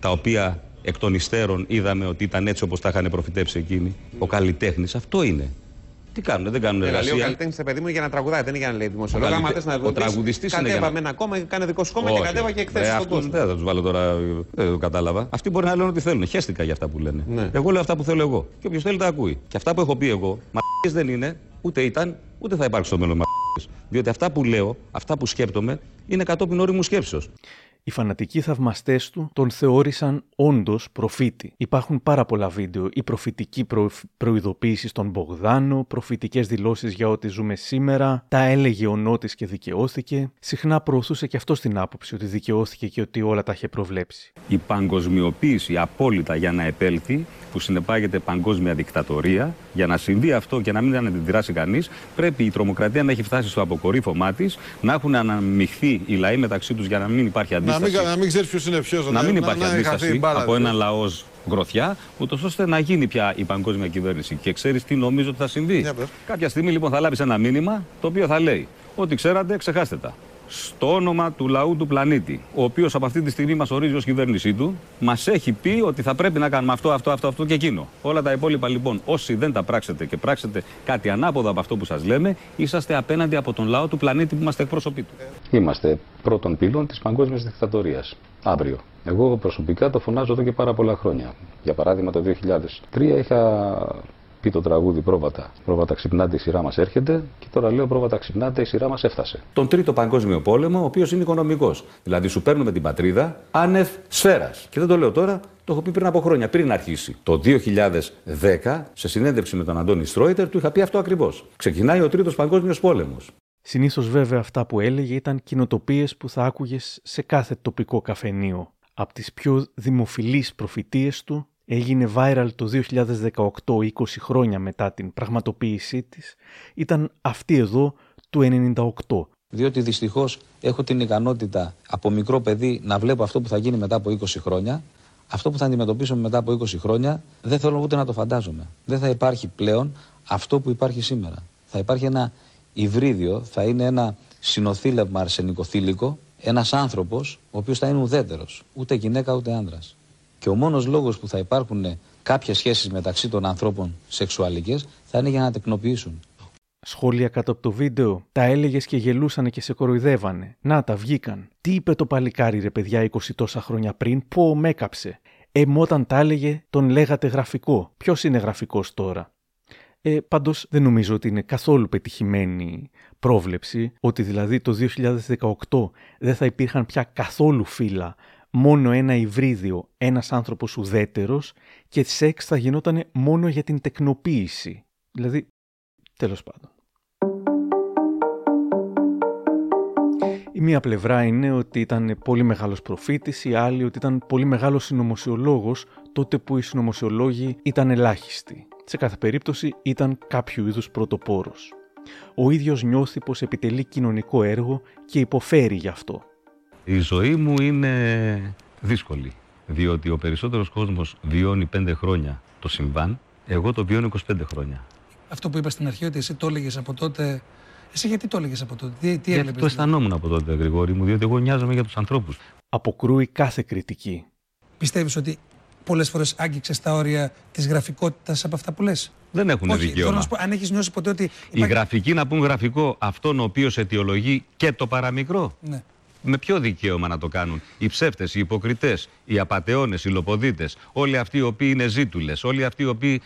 τα οποία εκ των υστέρων είδαμε ότι ήταν έτσι όπως τα είχαν προφητεύσει εκείνοι. Ο καλλιτέχνης αυτό είναι. Τι κάνουνε, δεν κάνουνε εργασία. Δηλαδή ο καλλιτέχνης, παιδί μου, για να τραγουδάει, δεν είναι για να λέει δημοσιολόγο. Άμα θες να τραγουδιστείς, κατέβα με ένα κόμμα, κάνε δικό σου κόμμα και κατέβα και εκθέσεις στον κόσμο. Δεν θα τους βάλω τώρα, δεν το κατάλαβα. Αυτοί μπορεί να λένε ό,τι θέλουν. Χαίστηκα για αυτά που λένε. Ναι. Εγώ λέω αυτά που θέλω εγώ. Και όποιος θέλει τα ακούει. Και αυτά που έχω πει εγώ, μαλακίες δεν είναι, ούτε ήταν, ούτε θα υπάρξει στο μέλλον μαλακίες. Διότι αυτά που λέω, αυτά που σκέπτομαι, είναι κατόπιν όριμου σκέψεως. Οι φανατικοί θαυμαστές του τον θεώρησαν όντως προφήτη. Υπάρχουν πάρα πολλά βίντεο, η προφητική προ... προειδοποίηση στον Μπογδάνο, προφητικές δηλώσεις για ό,τι ζούμε σήμερα, τα έλεγε ο Νότης και δικαιώθηκε. Συχνά προωθούσε και αυτό την άποψη ότι δικαιώθηκε και ότι όλα τα είχε προβλέψει. Η παγκοσμιοποίηση απόλυτα για να επέλθει, που συνεπάγεται παγκόσμια δικτατορία, για να συμβεί αυτό και να μην αντιδράσει κανείς, πρέπει η τρομοκρατία να έχει φτάσει στο αποκορύφωμά της, να έχουν αναμειχθεί οι λαοί μεταξύ τους για να μην υπάρχει αντίσταση. Να μην, να μην ξέρεις ποιος είναι ποιος. Να μην υπάρχει να, αντίσταση να μπάλα, από δηλαδή. Έναν λαός γροθιά, ούτως ώστε να γίνει πια η παγκόσμια κυβέρνηση. Και ξέρεις τι νομίζω ότι θα συμβεί. Yeah, Κάποια στιγμή λοιπόν θα λάβεις ένα μήνυμα το οποίο θα λέει ότι ξέρατε, ξεχάστε τα. Στο όνομα του λαού του πλανήτη, ο οποίος από αυτή τη στιγμή μας ορίζει ως κυβέρνησή του, μας έχει πει ότι θα πρέπει να κάνουμε αυτό, αυτό, αυτό, αυτό και εκείνο. Όλα τα υπόλοιπα λοιπόν, όσοι δεν τα πράξετε και πράξετε κάτι ανάποδα από αυτό που σας λέμε, είσαστε απέναντι από τον λαό του πλανήτη που είμαστε εκπρόσωποι του. Είμαστε πρώτον πυλών της παγκόσμιας δικτατορίας. Αύριο. Εγώ προσωπικά το φωνάζω εδώ και πάρα πολλά χρόνια. Για παράδειγμα, το δύο χιλιάδες τρία είχα πει το τραγούδι «Πρόβατα». Πρόβατα ξυπνάτε, η σειρά μας έρχεται. Και τώρα λέω «Πρόβατα ξυπνάτε, η σειρά μας έφτασε». Τον τρίτο παγκόσμιο πόλεμο, ο οποίος είναι οικονομικός. Δηλαδή, σου παίρνουμε την πατρίδα άνευ σφαίρας. Και δεν το λέω τώρα, το έχω πει πριν από χρόνια, πριν αρχίσει. Το δύο χιλιάδες δέκα, σε συνέντευξη με τον Αντώνη Στρόιτερ, του είχα πει αυτό ακριβώς. Ξεκινάει ο τρίτος παγκόσμιος πόλεμος. Συνήθως, βέβαια, αυτά που έλεγε ήταν κοινοτοπίες που θα άκουγες σε κάθε τοπικό καφενείο. Από τις πιο δημοφιλείς προφητείες του. Έγινε viral το δύο χιλιάδες δεκαοκτώ, είκοσι χρόνια μετά την πραγματοποίησή της, ήταν αυτή εδώ του ενενήντα οκτώ. διότι δυστυχώς έχω την ικανότητα από μικρό παιδί να βλέπω αυτό που θα γίνει μετά από είκοσι χρόνια. Αυτό που θα αντιμετωπίσουμε μετά από είκοσι χρόνια δεν θέλω ούτε να το φαντάζομαι. Δεν θα υπάρχει πλέον αυτό που υπάρχει σήμερα. Θα υπάρχει ένα υβρίδιο, θα είναι ένα συνοθήλευμα αρσενικοθήλικο, ένας άνθρωπος ο οποίος θα είναι ουδέτερος, ούτε γυναίκα ούτε άνδρας. Και ο μόνος λόγος που θα υπάρχουν κάποιες σχέσεις μεταξύ των ανθρώπων σεξουαλικές θα είναι για να τεκνοποιήσουν. Σχόλια κάτω από το βίντεο. Τα έλεγες και γελούσανε και σε κοροϊδεύανε. Να, τα βγήκαν. Τι είπε το παλικάρι ρε παιδιά είκοσι τόσα χρόνια πριν, πω μέκαψε. Ε, όταν τα έλεγε, τον λέγατε γραφικό. Ποιος είναι γραφικός τώρα? Ε, πάντως δεν νομίζω ότι είναι καθόλου πετυχημένη πρόβλεψη, ότι δηλαδή το δύο χιλιάδες δεκαοκτώ δεν θα υπήρχαν πια καθόλου φύλλα, μόνο ένα υβρίδιο, ένας άνθρωπος ουδέτερος και σεξ θα γινόταν μόνο για την τεκνοποίηση. Δηλαδή, τέλος πάντων. Η μία πλευρά είναι ότι ήταν πολύ μεγάλος προφήτης, η άλλη ότι ήταν πολύ μεγάλος συνωμοσιολόγος, τότε που οι συνωμοσιολόγοι ήταν ελάχιστοι. Σε κάθε περίπτωση ήταν κάποιο είδους πρωτοπόρος. Ο ίδιος νιώθει πως επιτελεί κοινωνικό έργο και υποφέρει γι' αυτό. Η ζωή μου είναι δύσκολη, διότι ο περισσότερος κόσμος βιώνει πέντε χρόνια το συμβάν, εγώ το βιώνω είκοσι πέντε χρόνια. Αυτό που είπα στην αρχή, ότι εσύ το έλεγες από τότε, εσύ γιατί το έλεγες από τότε, τι, τι έβλεπες? Το αισθανόμουν από τότε, Γρηγόρη μου, διότι εγώ νοιάζομαι για τους ανθρώπους. Αποκρούει κάθε κριτική. Πιστεύεις ότι πολλές φορές άγγιξες τα όρια της γραφικότητας από αυτά που λες? Δεν έχουν όχι, δικαίωμα. Θέλω να σου πω, αν έχεις νιώσει ποτέ ότι υπάρχει... Οι γραφικοί να πούν γραφικό αυτόν ο οποίος αιτιολογεί και το παραμικρό. Ναι. Με ποιο δικαίωμα να το κάνουν? Οι ψεύτες, οι υποκριτές, οι απατεώνες, οι λοποδίτες, όλοι αυτοί οι οποίοι είναι ζήτουλες, όλοι αυτοί οι οποίοι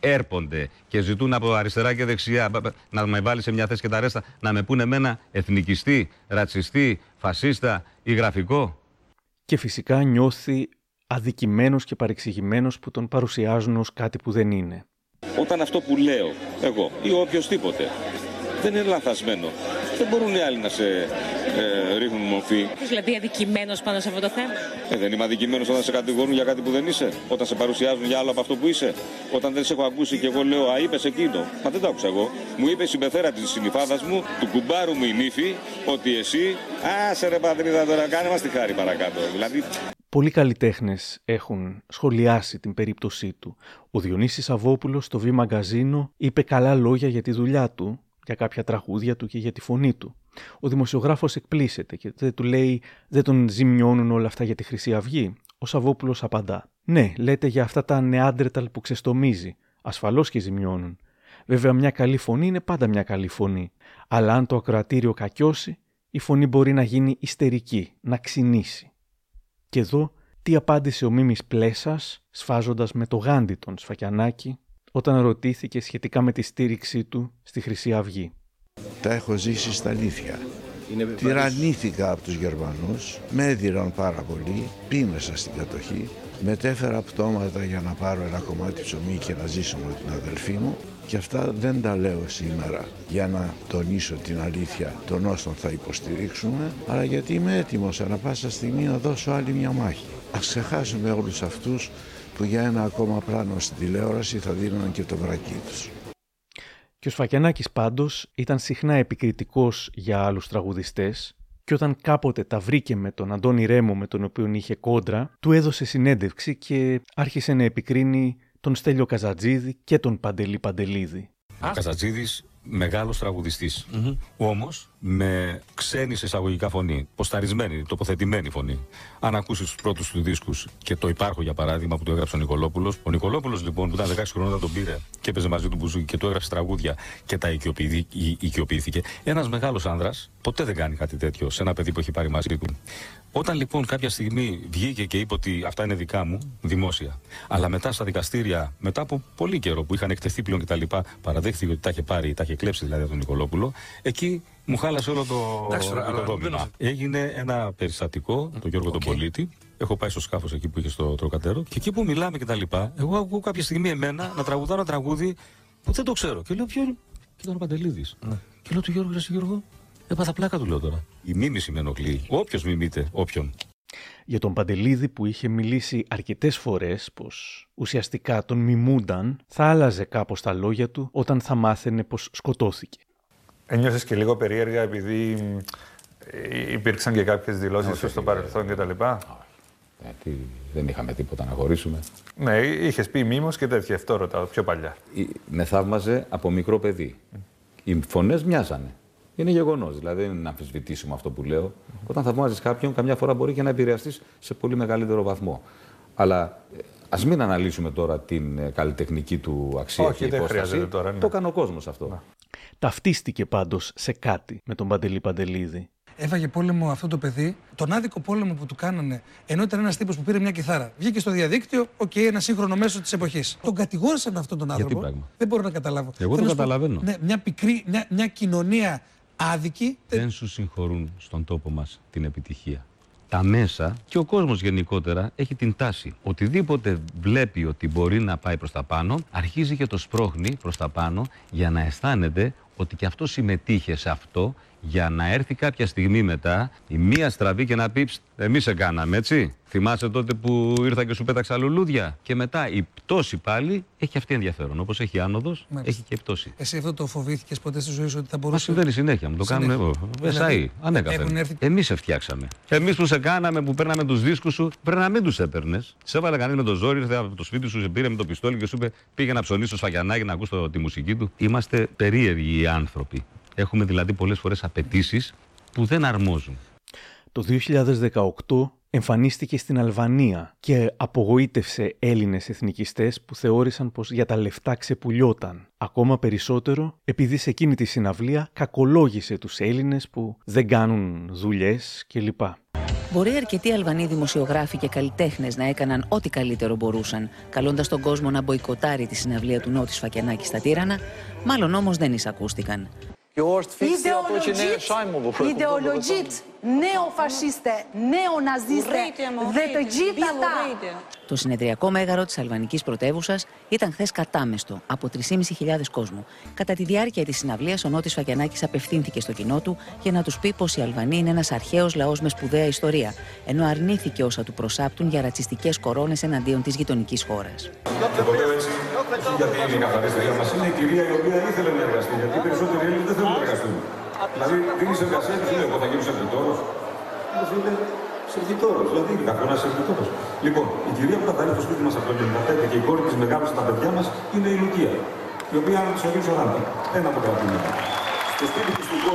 έρπονται και ζητούν από αριστερά και δεξιά να με βάλει σε μια θέση και τα ρέστα, να με πούνε εμένα εθνικιστή, ρατσιστή, φασίστα ή γραφικό. Και φυσικά νιώθει αδικημένος και παρεξηγημένος που τον παρουσιάζουν ως κάτι που δεν είναι. Όταν αυτό που λέω εγώ ή οποιοςδήποτε δεν είναι λανθασμένο, δεν μπορούν οι άλλοι να σε ε, ρίχνουν μορφή. Είσαι δηλαδή αδικημένος πάνω σε αυτό το θέμα? Ε, δεν είμαι αδικημένος όταν σε κατηγορούν για κάτι που δεν είσαι, όταν σε παρουσιάζουν για άλλο από αυτό που είσαι, όταν δεν σε έχω ακούσει και εγώ λέω «Α, είπες εκείνο». Μα δεν το άκουσα εγώ. Μου είπε η συμπεθέρα της συνυφάδας μου, του κουμπάρου μου η νύφη, ότι εσύ «Α, σε ρε πατρίδα τώρα, κάνε μας τη χάρη παρακάτω». Δηλαδή... Πολλοί καλλιτέχνες έχουν σχολιάσει την περίπτωσή του. Ο Διονύσης Αβόπουλος στο Βι Μαγκαζίνο είπε καλά λόγια για τη δουλειά του, για κάποια τραγούδια του και για τη φωνή του. Ο δημοσιογράφος εκπλήσεται και δεν του λέει «Δεν τον ζημιώνουν όλα αυτά για τη Χρυσή Αυγή». Ο Σαββόπουλος απαντά «Ναι, λέτε για αυτά τα νεάντρεταλ που ξεστομίζει. Ασφαλώς και ζημιώνουν. Βέβαια μια καλή φωνή είναι πάντα μια καλή φωνή. Αλλά αν το ακροατήριο κακιώσει, η φωνή μπορεί να γίνει ιστερική, να ξυνήσει». Και εδώ τι απάντησε ο Μίμης Πλέσας, σφάζοντας με το γάντι τον Σφακιανάκη, όταν ρωτήθηκε σχετικά με τη στήριξή του στη Χρυσή Αυγή. Τα έχω ζήσει στα αλήθεια. Τυραννήθηκα από τους Γερμανούς, με έδιραν πάρα πολύ, πίνασα στην κατοχή, μετέφερα πτώματα για να πάρω ένα κομμάτι ψωμί και να ζήσω με την αδελφή μου και αυτά δεν τα λέω σήμερα για να τονίσω την αλήθεια των όσων θα υποστηρίξουμε, αλλά γιατί είμαι έτοιμος ανά πάσα στιγμή να δώσω άλλη μια μάχη. Ας ξεχάσουμε όλους αυτούς που για ένα ακόμα πλάνο στην τηλεόραση θα δίνουν και το βρακί τους. Και ο Σφακιανάκης πάντως ήταν συχνά επικριτικός για άλλους τραγουδιστές και όταν κάποτε τα βρήκε με τον Αντώνη Ρέμο, με τον οποίο είχε κόντρα, του έδωσε συνέντευξη και άρχισε να επικρίνει τον Στέλιο Καζατζίδη και τον Παντελή Παντελίδη. Ο Καζατζίδης μεγάλος τραγουδιστής, mm-hmm. όμως με ξένη σε εισαγωγικά φωνή, ποσταρισμένη, τοποθετημένη φωνή. Αν ακούσεις τους πρώτους του δίσκους και το υπάρχω για παράδειγμα που το έγραψε ο Νικολόπουλος. Ο Νικολόπουλος λοιπόν που ήταν δεκαέξι χρονών όταν τον πήρε και έπαιζε μαζί του μπουζούκι και του έγραψε τραγούδια και τα οικειοποιήθηκε. Ένας μεγάλος άνδρας ποτέ δεν κάνει κάτι τέτοιο σε ένα παιδί που έχει πάρει μαζί του. Όταν λοιπόν κάποια στιγμή βγήκε και είπε ότι αυτά είναι δικά μου, δημόσια, αλλά μετά στα δικαστήρια, μετά από πολύ καιρό που είχαν εκτεθεί πλέον κτλ., παραδέχθηκε ότι τα είχε πάρει, τα είχε κλέψει δηλαδή από τον Νικολόπουλο, εκεί μου χάλασε όλο το οικοδόμημα. Έγινε ένα περιστατικό, τον Γιώργο okay. τον Πολίτη. Έχω πάει στο σκάφος εκεί που είχε στο Τροκαντέρο και εκεί που μιλάμε κτλ., εγώ ακούω κάποια στιγμή εμένα να τραγουδάω ένα τραγούδι που δεν το ξέρω. Και λέω ποιο είναι? Και ήταν ο Παντελίδης. Ναι. Και λέω του Γιώργου, ρε Γιώργο. Έπαθα πλάκα του λέω τώρα. Η μίμηση με ενοχλεί. Όποιος μιμείται, όποιον. Για τον Παντελίδη που είχε μιλήσει αρκετές φορές πως ουσιαστικά τον μιμούνταν, θα άλλαζε κάπως τα λόγια του όταν θα μάθαινε πως σκοτώθηκε. Ένιωσες και λίγο περίεργα επειδή υπήρξαν και κάποιες δηλώσεις okay, στο παρελθόν και τα λοιπά. Γιατί δεν είχαμε τίποτα να χωρίσουμε. Ναι, είχες πει μήμος και τέτοια, αυτό ρωτάω, πιο παλιά. Με θαύμαζε από μικρό παιδί. Mm. Οι φωνές μοιάζανε. Είναι γεγονός, δηλαδή δεν είναι να αμφισβητήσουμε αυτό που λέω. Mm. Όταν θαυμάζεις κάποιον, καμιά φορά μπορεί και να επηρεαστείς σε πολύ μεγαλύτερο βαθμό. Αλλά ας μην αναλύσουμε τώρα την καλλιτεχνική του αξία. Όχι, και δεν υπόσταση. Τώρα, ναι. Το έκανε ο κόσμος αυτό. Να. Ταυτίστηκε πάντως σε κάτι με τον Παντελή Παντελίδη. Έφαγε πόλεμο αυτό το παιδί, τον άδικο πόλεμο που του κάνανε, ενώ ήταν ένας τύπος που πήρε μια κιθάρα. Βγήκε στο διαδίκτυο, οκ, okay, ένα σύγχρονο μέσο της εποχής. Τον κατηγόρησαν αυτόν τον άνθρωπο. Γιατί πράγμα? Δεν μπορώ να καταλάβω. Εγώ το καταλαβαίνω. Ναι, μια, πικρή, μια, μια κοινωνία άδικη. Δεν σου συγχωρούν στον τόπο μας την επιτυχία. Τα μέσα και ο κόσμος γενικότερα έχει την τάση. Οτιδήποτε βλέπει ότι μπορεί να πάει προς τα πάνω, αρχίζει και το σπρώχνει προς τα πάνω για να αισθάνεται ότι και αυτό συμμετείχε σε αυτό, για να έρθει κάποια στιγμή μετά η μία στραβή και να πει: εμείς σε κάναμε, έτσι. Θυμάσαι τότε που ήρθα και σου πέταξα λουλούδια. Και μετά η πτώση πάλι έχει αυτή ενδιαφέρον. Όπως έχει άνοδος, μάλιστα, έχει και πτώση. Εσύ αυτό το φοβήθηκες ποτέ στη ζωή σου ότι θα μπορούσε? Μα συμβαίνει συνέχεια, μου το κάνουν εγώ. Εσάι, ανέκαθεν. Έρθει... Εμείς σε φτιάξαμε. Εμείς που σε κάναμε, που παίρναμε τους δίσκους σου, πρέπει να μην τους έπαιρνες. Σε έβαλε κανείς με το ζόρι, ήρθε από το σπίτι σου, σε πήρε με το πιστόλι και σου είπε: πήγε να ψωνίσει το Σφακιανάκη να ακούσει τη μουσική του. Είμαστε περίεργοι άνθρωποι. Έχουμε δηλαδή πολλές φορές απαιτήσεις που δεν αρμόζουν. Το δύο χιλιάδες δεκαοκτώ εμφανίστηκε στην Αλβανία και απογοήτευσε Έλληνες εθνικιστές που θεώρησαν πως για τα λεφτά ξεπουλιόταν. Ακόμα περισσότερο επειδή σε εκείνη τη συναυλία κακολόγησε τους Έλληνες που δεν κάνουν δουλειές κλπ. Μπορεί αρκετοί Αλβανοί δημοσιογράφοι και καλλιτέχνες να έκαναν ό,τι καλύτερο μπορούσαν, καλώντας τον κόσμο να μποϊκοτάρει τη συναυλία του Νότη Σφακιανάκη στα Τύρανα, μάλλον όμως δεν εισακούστηκαν. Ιδεολογίτ, νεοφασίστε, νεοναζίστε, το συνεδριακό μέγαρο της αλβανικής πρωτεύουσας ήταν χθες κατάμεστο από τρεις χιλιάδες πεντακόσιους κόσμου. Κατά τη διάρκεια της συναυλίας, ο Νότης Σφακιανάκης απευθύνθηκε στο κοινό του για να τους πει πως οι Αλβανοί είναι ένας αρχαίος λαός με σπουδαία ιστορία, ενώ αρνήθηκε όσα του προσάπτουν για ρατσιστικές κορώνες εναντίον της γειτονικής χώρας. Γιατί η καθαρή ιστορία μας είναι η κυρία η οποία ήθελε να εργαστεί, γιατί οι περισσότεροι Έλληνες δεν θέλουν να εργαστούν. Δηλαδή, δίνεις εργασία και σου λέει: εγώ θα γίνω σερβιτόρος. Μου λέει: σερβιτόρος, δηλαδή, κακό να είσαι σερβιτόρος. Λοιπόν, η κυρία που καθαρίζει το σπίτι μας από το χίλια εννιακόσια ενενήντα πέντε και η κόρη της μεγάλης στα παιδιά μας είναι η Λουκία, η οποία είναι από τους Ολλανδούς. Ένα από τα παιδιά. Στο σπίτι της του Κώ,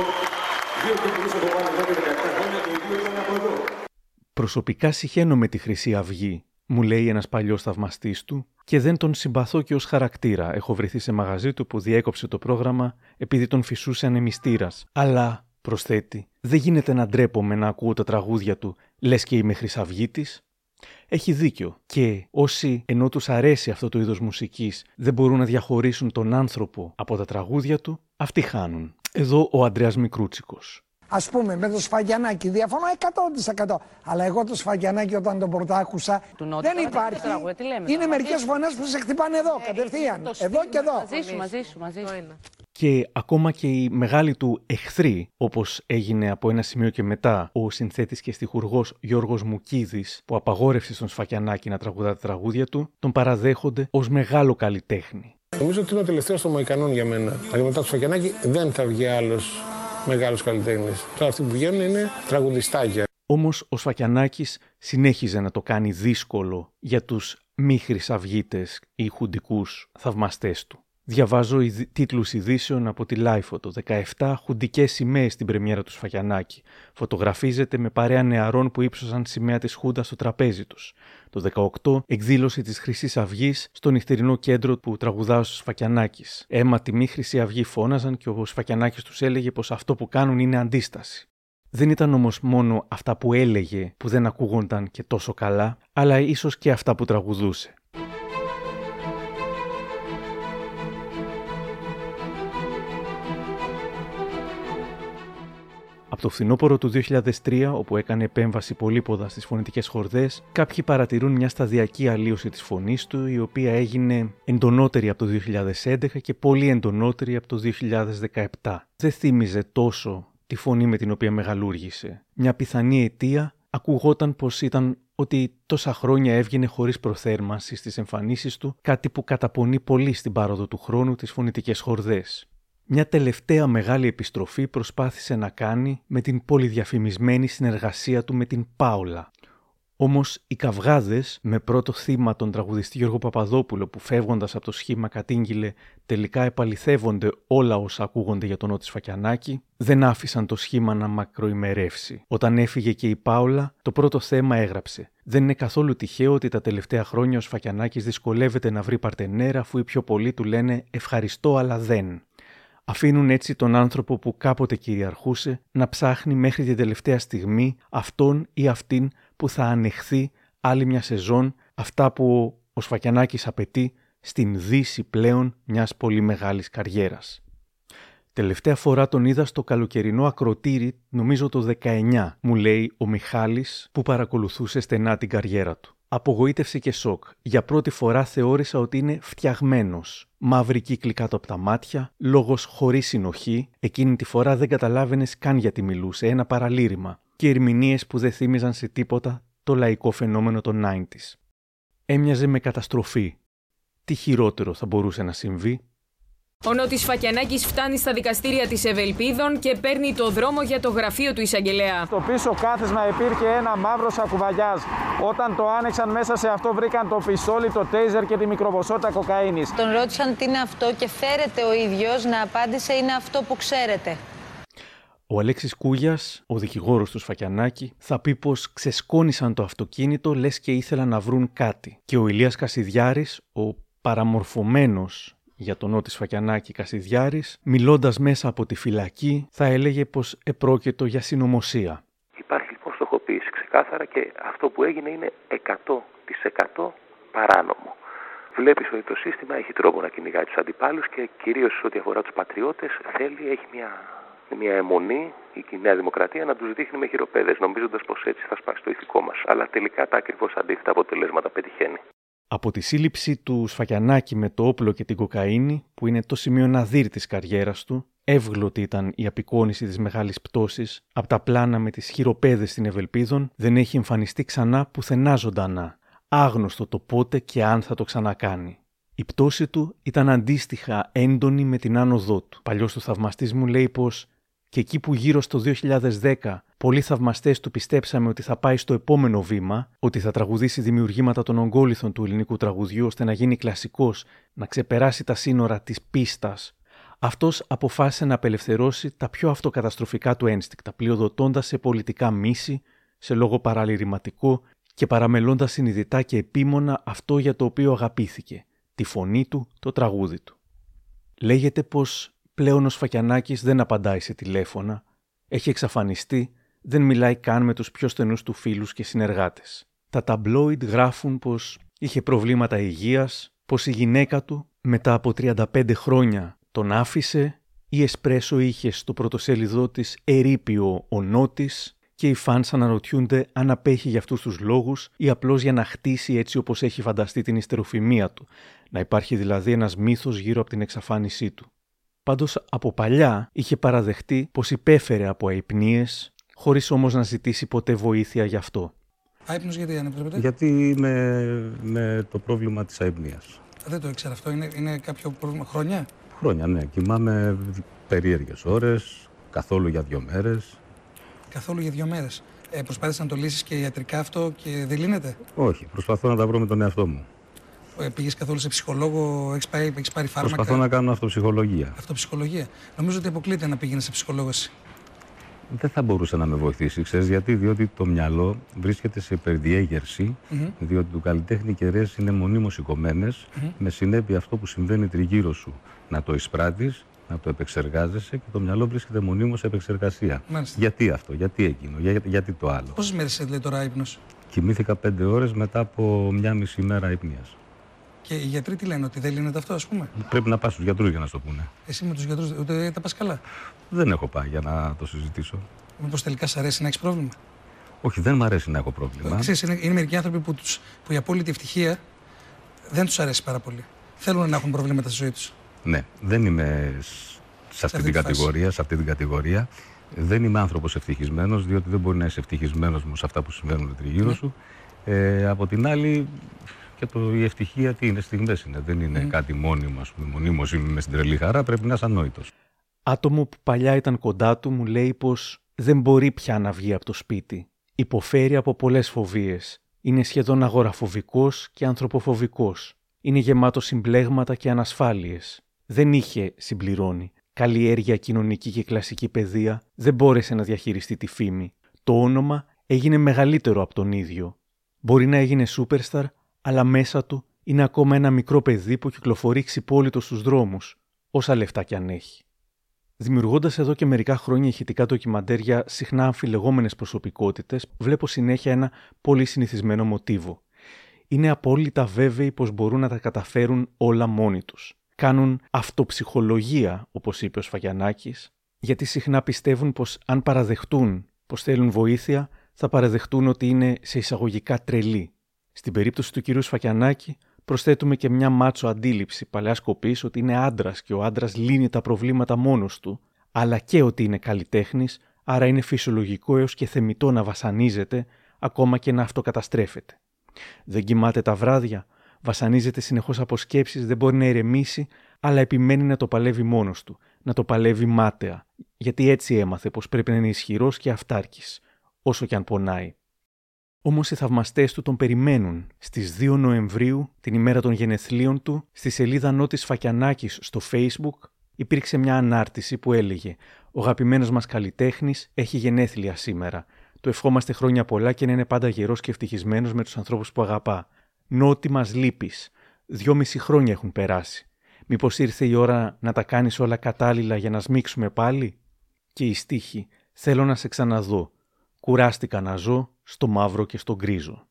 δύο κοπέλες από πάνω εδώ και δεκαεπτά χρόνια και οι δύο ήταν από εδώ. Προσωπικά συχαίνω με τη Χρυσή Αυγή, μου λέει ένας παλιός θαυμαστής του, και δεν τον συμπαθώ και ως χαρακτήρα. Έχω βρεθεί σε μαγαζί του που διέκοψε το πρόγραμμα επειδή τον φυσούσε ανεμιστήρας. Αλλά, προσθέτει, δεν γίνεται να ντρέπομαι να ακούω τα τραγούδια του, λες και είμαι χρυσαυγίτης. Έχει δίκιο. Και όσοι, ενώ τους αρέσει αυτό το είδος μουσικής, δεν μπορούν να διαχωρίσουν τον άνθρωπο από τα τραγούδια του, αυτοί χάνουν. Εδώ ο Ανδρέας Μικρούτσικος. Ας πούμε, με το Σφακιανάκη διαφωνώ εκατό τοις εκατό. Αλλά εγώ το Σφακιανάκη όταν τον πρωτάκουσα, δεν υπάρχει. Τραγούδι, είναι μερικές φωνές που σε χτυπάνε εδώ, ε, κατευθείαν. Εδώ και εδώ. Μαζί σου, μαζί σου, μαζί σου. Και ακόμα και οι μεγάλοι του εχθροί, όπως έγινε από ένα σημείο και μετά ο συνθέτης και στιχουργός Γιώργος Μουρατίδης, που απαγόρευσε στον Σφακιανάκη να τραγουδά τα τραγούδια του, τον παραδέχονται ως μεγάλο καλλιτέχνη. Νομίζω ότι είναι ο τελευταίος των Μοϊκανών για μένα. Αλλά μετά το Σφακιανάκη δεν θα βγει άλλος μεγάλους καλλιτέχνες. Τώρα αυτοί που βγαίνουν είναι τραγουδιστάκια. Όμως ο Σφακιανάκης συνέχιζε να το κάνει δύσκολο για τους μη χρυσαυγίτες ή χουντικούς θαυμαστές του. Διαβάζω οι τίτλους ειδήσεων από τη Λάιφο το δεκαεπτά χουντικές σημαίες στην πρεμιέρα του Σφακιανάκη. Φωτογραφίζεται με παρέα νεαρών που ύψωσαν σημαία της Χούντας στο τραπέζι τους. Το δεκαοκτώ εκδήλωση της Χρυσής Αυγής στο νυχτερινό κέντρο που τραγουδά ο Σφακιανάκης. Αίμα τιμή Χρυσή Αυγή φώναζαν και ο Σφακιανάκης τους έλεγε πως αυτό που κάνουν είναι αντίσταση. Δεν ήταν όμως μόνο αυτά που έλεγε που δεν ακούγονταν και τόσο καλά, αλλά ίσως και αυτά που τραγουδούσε. Από το φθινόπωρο του δύο χιλιάδες τρία, όπου έκανε επέμβαση πολύποδα στις φωνητικές χορδές, κάποιοι παρατηρούν μια σταδιακή αλλίωση της φωνής του, η οποία έγινε εντονότερη από το δύο χιλιάδες έντεκα και πολύ εντονότερη από το δύο χιλιάδες δεκαεπτά. Δεν θύμιζε τόσο τη φωνή με την οποία μεγαλούργησε. Μια πιθανή αιτία ακουγόταν πως ήταν ότι τόσα χρόνια έβγαινε χωρίς προθέρμανση στις εμφανίσεις του, κάτι που καταπονεί πολύ στην πάροδο του χρόνου τις φωνητικές χορδές. μια τελευταία μεγάλη επιστροφή προσπάθησε να κάνει με την πολυδιαφημισμένη συνεργασία του με την Πάουλα. Όμως οι καυγάδες, με πρώτο θύμα τον τραγουδιστή Γιώργο Παπαδόπουλο που φεύγοντας από το σχήμα κατήγγειλε τελικά επαληθεύονται όλα όσα ακούγονται για τον Νότη Σφακιανάκη, δεν άφησαν το σχήμα να μακροημερεύσει. Όταν έφυγε και η Πάουλα, το πρώτο θέμα έγραψε. Δεν είναι καθόλου τυχαίο ότι τα τελευταία χρόνια ο Σφακιανάκης δυσκολεύεται να βρει παρτενέρα αφού οι πιο πολλοί του λένε «ευχαριστώ αλλά δεν». Αφήνουν έτσι τον άνθρωπο που κάποτε κυριαρχούσε να ψάχνει μέχρι την τελευταία στιγμή αυτόν ή αυτήν που θα ανεχθεί άλλη μια σεζόν αυτά που ο Σφακιανάκης απαιτεί στην δύση πλέον μιας πολύ μεγάλης καριέρας. Τελευταία φορά τον είδα στο καλοκαιρινό ακροτήρι, νομίζω το δεκαεννιά, μου λέει ο Μιχάλης που παρακολουθούσε στενά την καριέρα του. Απογοήτευση και σοκ. Για πρώτη φορά θεώρησα ότι είναι φτιαγμένος. Μαύρη κύκλη κάτω από τα μάτια, λόγος χωρίς συνοχή, εκείνη τη φορά δεν καταλάβαινες καν γιατί μιλούσε, ένα παραλήρημα και ερμηνείες που δεν θύμιζαν σε τίποτα το λαϊκό φαινόμενο των ενενήντα. Έμοιαζε με καταστροφή. Τι χειρότερο θα μπορούσε να συμβεί? Ο Νότης Σφακιανάκης φτάνει στα δικαστήρια της Ευελπίδων και παίρνει το δρόμο για το γραφείο του εισαγγελέα. Στο πίσω κάθισμα υπήρχε ένα μαύρο σακουβαγιάζ. Όταν το άνοιξαν, μέσα σε αυτό βρήκαν το πιστόλι, το τέιζερ και τη μικροποσότητα κοκαίνης. Τον ρώτησαν τι είναι αυτό και φέρεται ο ίδιος να απάντησε «είναι αυτό που ξέρετε». Ο Αλέξης Κούγιας, ο δικηγόρος του Σφακιανάκη, θα πει πως ξεσκόνησαν το αυτοκίνητο λες και ήθελαν να βρουν κάτι. Και ο Ηλίας Κασιδιάρης, ο παραμορφωμένος για τον Νότη Σφακιανάκη Κασιδιάρης, μιλώντας μέσα από τη φυλακή, θα έλεγε πως επρόκειτο για συνωμοσία. Υπάρχει λοιπόν στοχοποίηση ξεκάθαρα και αυτό που έγινε είναι εκατό τοις εκατό παράνομο. Βλέπεις ότι το σύστημα έχει τρόπο να κυνηγάει τους αντιπάλους και κυρίως ό,τι αφορά τους πατριώτες θέλει, έχει μια... μια αιμονή η Νέα Δημοκρατία να τους δείχνει με χειροπέδες, νομίζοντας πως έτσι θα σπάσει το ηθικό μας. Αλλά τελικά τα ακριβώς αντίθετα αποτελέσματα πετυχαίνει. Από τη σύλληψη του Σφακιανάκη με το όπλο και την κοκαίνη, που είναι το σημείο ναδύρ της καριέρας του, εύγλωτη ήταν η απεικόνιση της μεγάλης πτώσης από τα πλάνα με τις χειροπέδες στην Ευελπίδων, δεν έχει εμφανιστεί ξανά πουθενά ζωντανά. Άγνωστο το πότε και αν θα το ξανακάνει. Η πτώση του ήταν αντίστοιχα έντονη με την άνοδό του. Παλιός του θαυμαστής μου λέει πως και εκεί που γύρω στο δύο χιλιάδες δέκα πολλοί θαυμαστές του πιστέψαμε ότι θα πάει στο επόμενο βήμα, ότι θα τραγουδήσει δημιουργήματα των ογκόλυθων του ελληνικού τραγουδιού ώστε να γίνει κλασικός, να ξεπεράσει τα σύνορα της πίστας, αυτός αποφάσισε να απελευθερώσει τα πιο αυτοκαταστροφικά του ένστικτα, πλειοδοτώντας σε πολιτικά μίση, σε λόγο παραλυρηματικό και παραμελώντας συνειδητά και επίμονα αυτό για το οποίο αγαπήθηκε, τη φωνή του, το τραγούδι του. Λέγεται πως πλέον ο Σφακιανάκης δεν απαντάει σε τηλέφωνα, έχει εξαφανιστεί, δεν μιλάει καν με τους πιο στενούς του φίλους και συνεργάτες. Τα ταμπλόιντ γράφουν πως είχε προβλήματα υγείας, πως η γυναίκα του μετά από τριάντα πέντε χρόνια τον άφησε, η Εσπρέσο είχε στο πρωτοσέλιδό της ερείπιο ο Νότης και οι φανς αναρωτιούνται αν απέχει για αυτούς τους λόγους ή απλώς για να χτίσει έτσι όπως έχει φανταστεί την ιστεροφημία του, να υπάρχει δηλαδή ένας μύθος γύρω από την εξαφάνισή του. Πάντως από παλιά είχε παραδεχτεί πως υπέφερε από αϊπνίες, χωρίς όμως να ζητήσει ποτέ βοήθεια γι' αυτό. Αϊπνός γιατί αν επιτρέπετε? Γιατί είμαι με το πρόβλημα της αϊπνίας. Δεν το ήξερα αυτό, είναι, είναι κάποιο πρόβλημα χρόνια? Χρόνια ναι, κοιμάμαι περίεργες ώρες, καθόλου για δύο μέρες. Καθόλου για δύο μέρες. Ε, προσπάθησε να το λύσεις και ιατρικά αυτό και δεν λύνεται? Όχι, προσπαθώ να τα βρω με τον εαυτό μου. Πήγες καθόλου σε ψυχολόγο, έχεις πάρει, έχεις πάρει φάρμακα? Προσπαθώ να κάνω αυτοψυχολογία. Αυτοψυχολογία. Νομίζω ότι αποκλείται να πήγαινε σε ψυχολόγο εσύ. Δεν θα μπορούσε να με βοηθήσει, ξέρεις γιατί? Διότι το μυαλό βρίσκεται σε υπερδιέγερση, mm-hmm. διότι του καλλιτέχνη οι κεραίες είναι μονίμως σηκωμένες, mm-hmm. με συνέπεια αυτό που συμβαίνει τριγύρω σου να το εισπράττεις, να το επεξεργάζεσαι και το μυαλό βρίσκεται μονίμως σε επεξεργασία. Μάλιστα. Γιατί αυτό, γιατί εκείνο, για, γιατί το άλλο. Πόσες μέρες λέει τώρα ύπνος? Κοιμήθηκα πέντε ώρες μετά από μια μισή μέρα ύπνιας. Και οι γιατροί τι λένε, ότι δεν λύνεται αυτό, ας πούμε? Πρέπει να πας στους γιατρούς για να σου το πούνε. Εσύ με τους γιατρούς, ούτε τα πας καλά? Δεν έχω πάει για να το συζητήσω. Μήπως τελικά σ' αρέσει να έχεις πρόβλημα? Όχι, δεν μου αρέσει να έχω πρόβλημα. Ξέρεις, είναι, είναι μερικοί άνθρωποι που, τους, που η απόλυτη ευτυχία δεν τους αρέσει πάρα πολύ. Θέλουν να έχουν προβλήματα στη ζωή τους. Ναι, δεν είμαι σε αυτή, αυτή, την, κατηγορία, σε αυτή την κατηγορία. Δεν είμαι άνθρωπος ευτυχισμένος, διότι δεν μπορεί να είσαι ευτυχισμένος με αυτά που συμβαίνουν τριγύρω ναι. σου. Ε, από την άλλη. Και το, η ευτυχία τι είναι, στιγμές είναι. Δεν είναι mm. κάτι μόνιμο, ας πούμε. Μονίμως είμαι στην τρελή χαρά, πρέπει να είσαι ανόητος. Άτομο που παλιά ήταν κοντά του μου λέει πως δεν μπορεί πια να βγει από το σπίτι. Υποφέρει από πολλές φοβίες. Είναι σχεδόν αγοραφοβικός και ανθρωποφοβικός. Είναι γεμάτο συμπλέγματα και ανασφάλειες. Δεν είχε, συμπληρώνει, καλλιέργεια κοινωνική και κλασική παιδεία. Δεν μπόρεσε να διαχειριστεί τη φήμη. Το όνομα έγινε μεγαλύτερο από τον ίδιο. Μπορεί να έγινε superstar, αλλά μέσα του είναι ακόμα ένα μικρό παιδί που κυκλοφορεί ξυπόλυτο στους δρόμους, όσα λεφτά κι αν έχει. Δημιουργώντας εδώ και μερικά χρόνια ηχητικά ντοκιμαντέρ για συχνά αμφιλεγόμενες προσωπικότητες, βλέπω συνέχεια ένα πολύ συνηθισμένο μοτίβο. Είναι απόλυτα βέβαιοι πως μπορούν να τα καταφέρουν όλα μόνοι τους. Κάνουν αυτοψυχολογία, όπως είπε ο Σφακιανάκης, γιατί συχνά πιστεύουν πως αν παραδεχτούν πως θέλουν βοήθεια, θα παραδεχτούν ότι είναι σε εισαγωγικά τρελοί. Στην περίπτωση του κυρίου Σφακιανάκη, προσθέτουμε και μια μάτσο αντίληψη παλαιάς κοπής ότι είναι άντρας και ο άντρας λύνει τα προβλήματα μόνος του, αλλά και ότι είναι καλλιτέχνης, άρα είναι φυσιολογικό έως και θεμιτό να βασανίζεται, ακόμα και να αυτοκαταστρέφεται. Δεν κοιμάται τα βράδια, βασανίζεται συνεχώς από σκέψεις, δεν μπορεί να ηρεμήσει, αλλά επιμένει να το παλεύει μόνος του, να το παλεύει μάταια, γιατί έτσι έμαθε πως πρέπει να είναι ισχυρός και αυτάρκης, όσο κι αν πονάει. Όμως οι θαυμαστές του τον περιμένουν στις δύο Νοεμβρίου, την ημέρα των γενεθλίων του, στη σελίδα Νότη Σφακιανάκης στο Facebook, υπήρξε μια ανάρτηση που έλεγε «Ο αγαπημένος μας καλλιτέχνης έχει γενέθλια σήμερα. Το ευχόμαστε χρόνια πολλά και να είναι πάντα γερός και ευτυχισμένος με τους ανθρώπους που αγαπά. Νότι, μας λείπεις. Δυόμιση χρόνια έχουν περάσει. Μήπως ήρθε η ώρα να τα κάνεις όλα κατάλληλα για να σμίξουμε πάλι?» Και η στίχη «Θέλω να σε ξαναδώ. Κουράστηκα να ζω στο μαύρο και στο γκρίζο».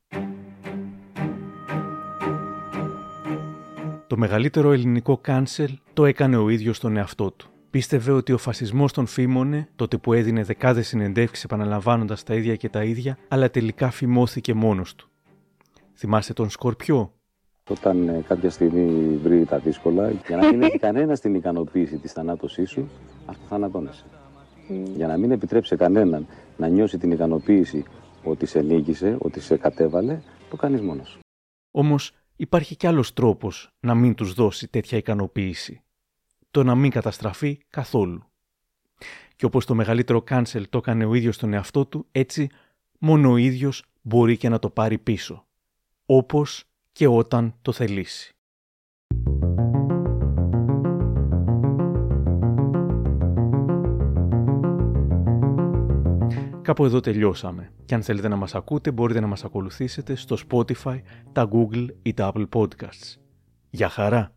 Το μεγαλύτερο ελληνικό κάνσελ το έκανε ο ίδιος τον εαυτό του. Πίστευε ότι ο φασισμός τον φήμωνε, τότε που έδινε δεκάδες συνεντεύξεις επαναλαμβάνοντας τα ίδια και τα ίδια, αλλά τελικά φημώθηκε μόνος του. Θυμάστε τον Σκορπιό? Όταν κάποια στιγμή βρει τα δύσκολα, για να μην έχει κανένα την ικανοποίηση της θανάτωσής σου, αυτοθανατώνεσαι. Για να μην επιτρέψει κανέναν να νιώσει την ικανοποίηση ότι σε νίκησε, ότι σε κατέβαλε, το κάνεις μόνος. Όμως υπάρχει κι άλλος τρόπος να μην τους δώσει τέτοια ικανοποίηση. Το να μην καταστραφεί καθόλου. Και όπως το μεγαλύτερο κάνσελ το έκανε ο ίδιος τον εαυτό του, έτσι μόνο ο ίδιος μπορεί και να το πάρει πίσω. Όπως και όταν το θελήσει. Κάπου εδώ τελειώσαμε. Και αν θέλετε να μας ακούτε, μπορείτε να μας ακολουθήσετε στο Spotify, τα Google ή τα Apple Podcasts. Γεια χαρά!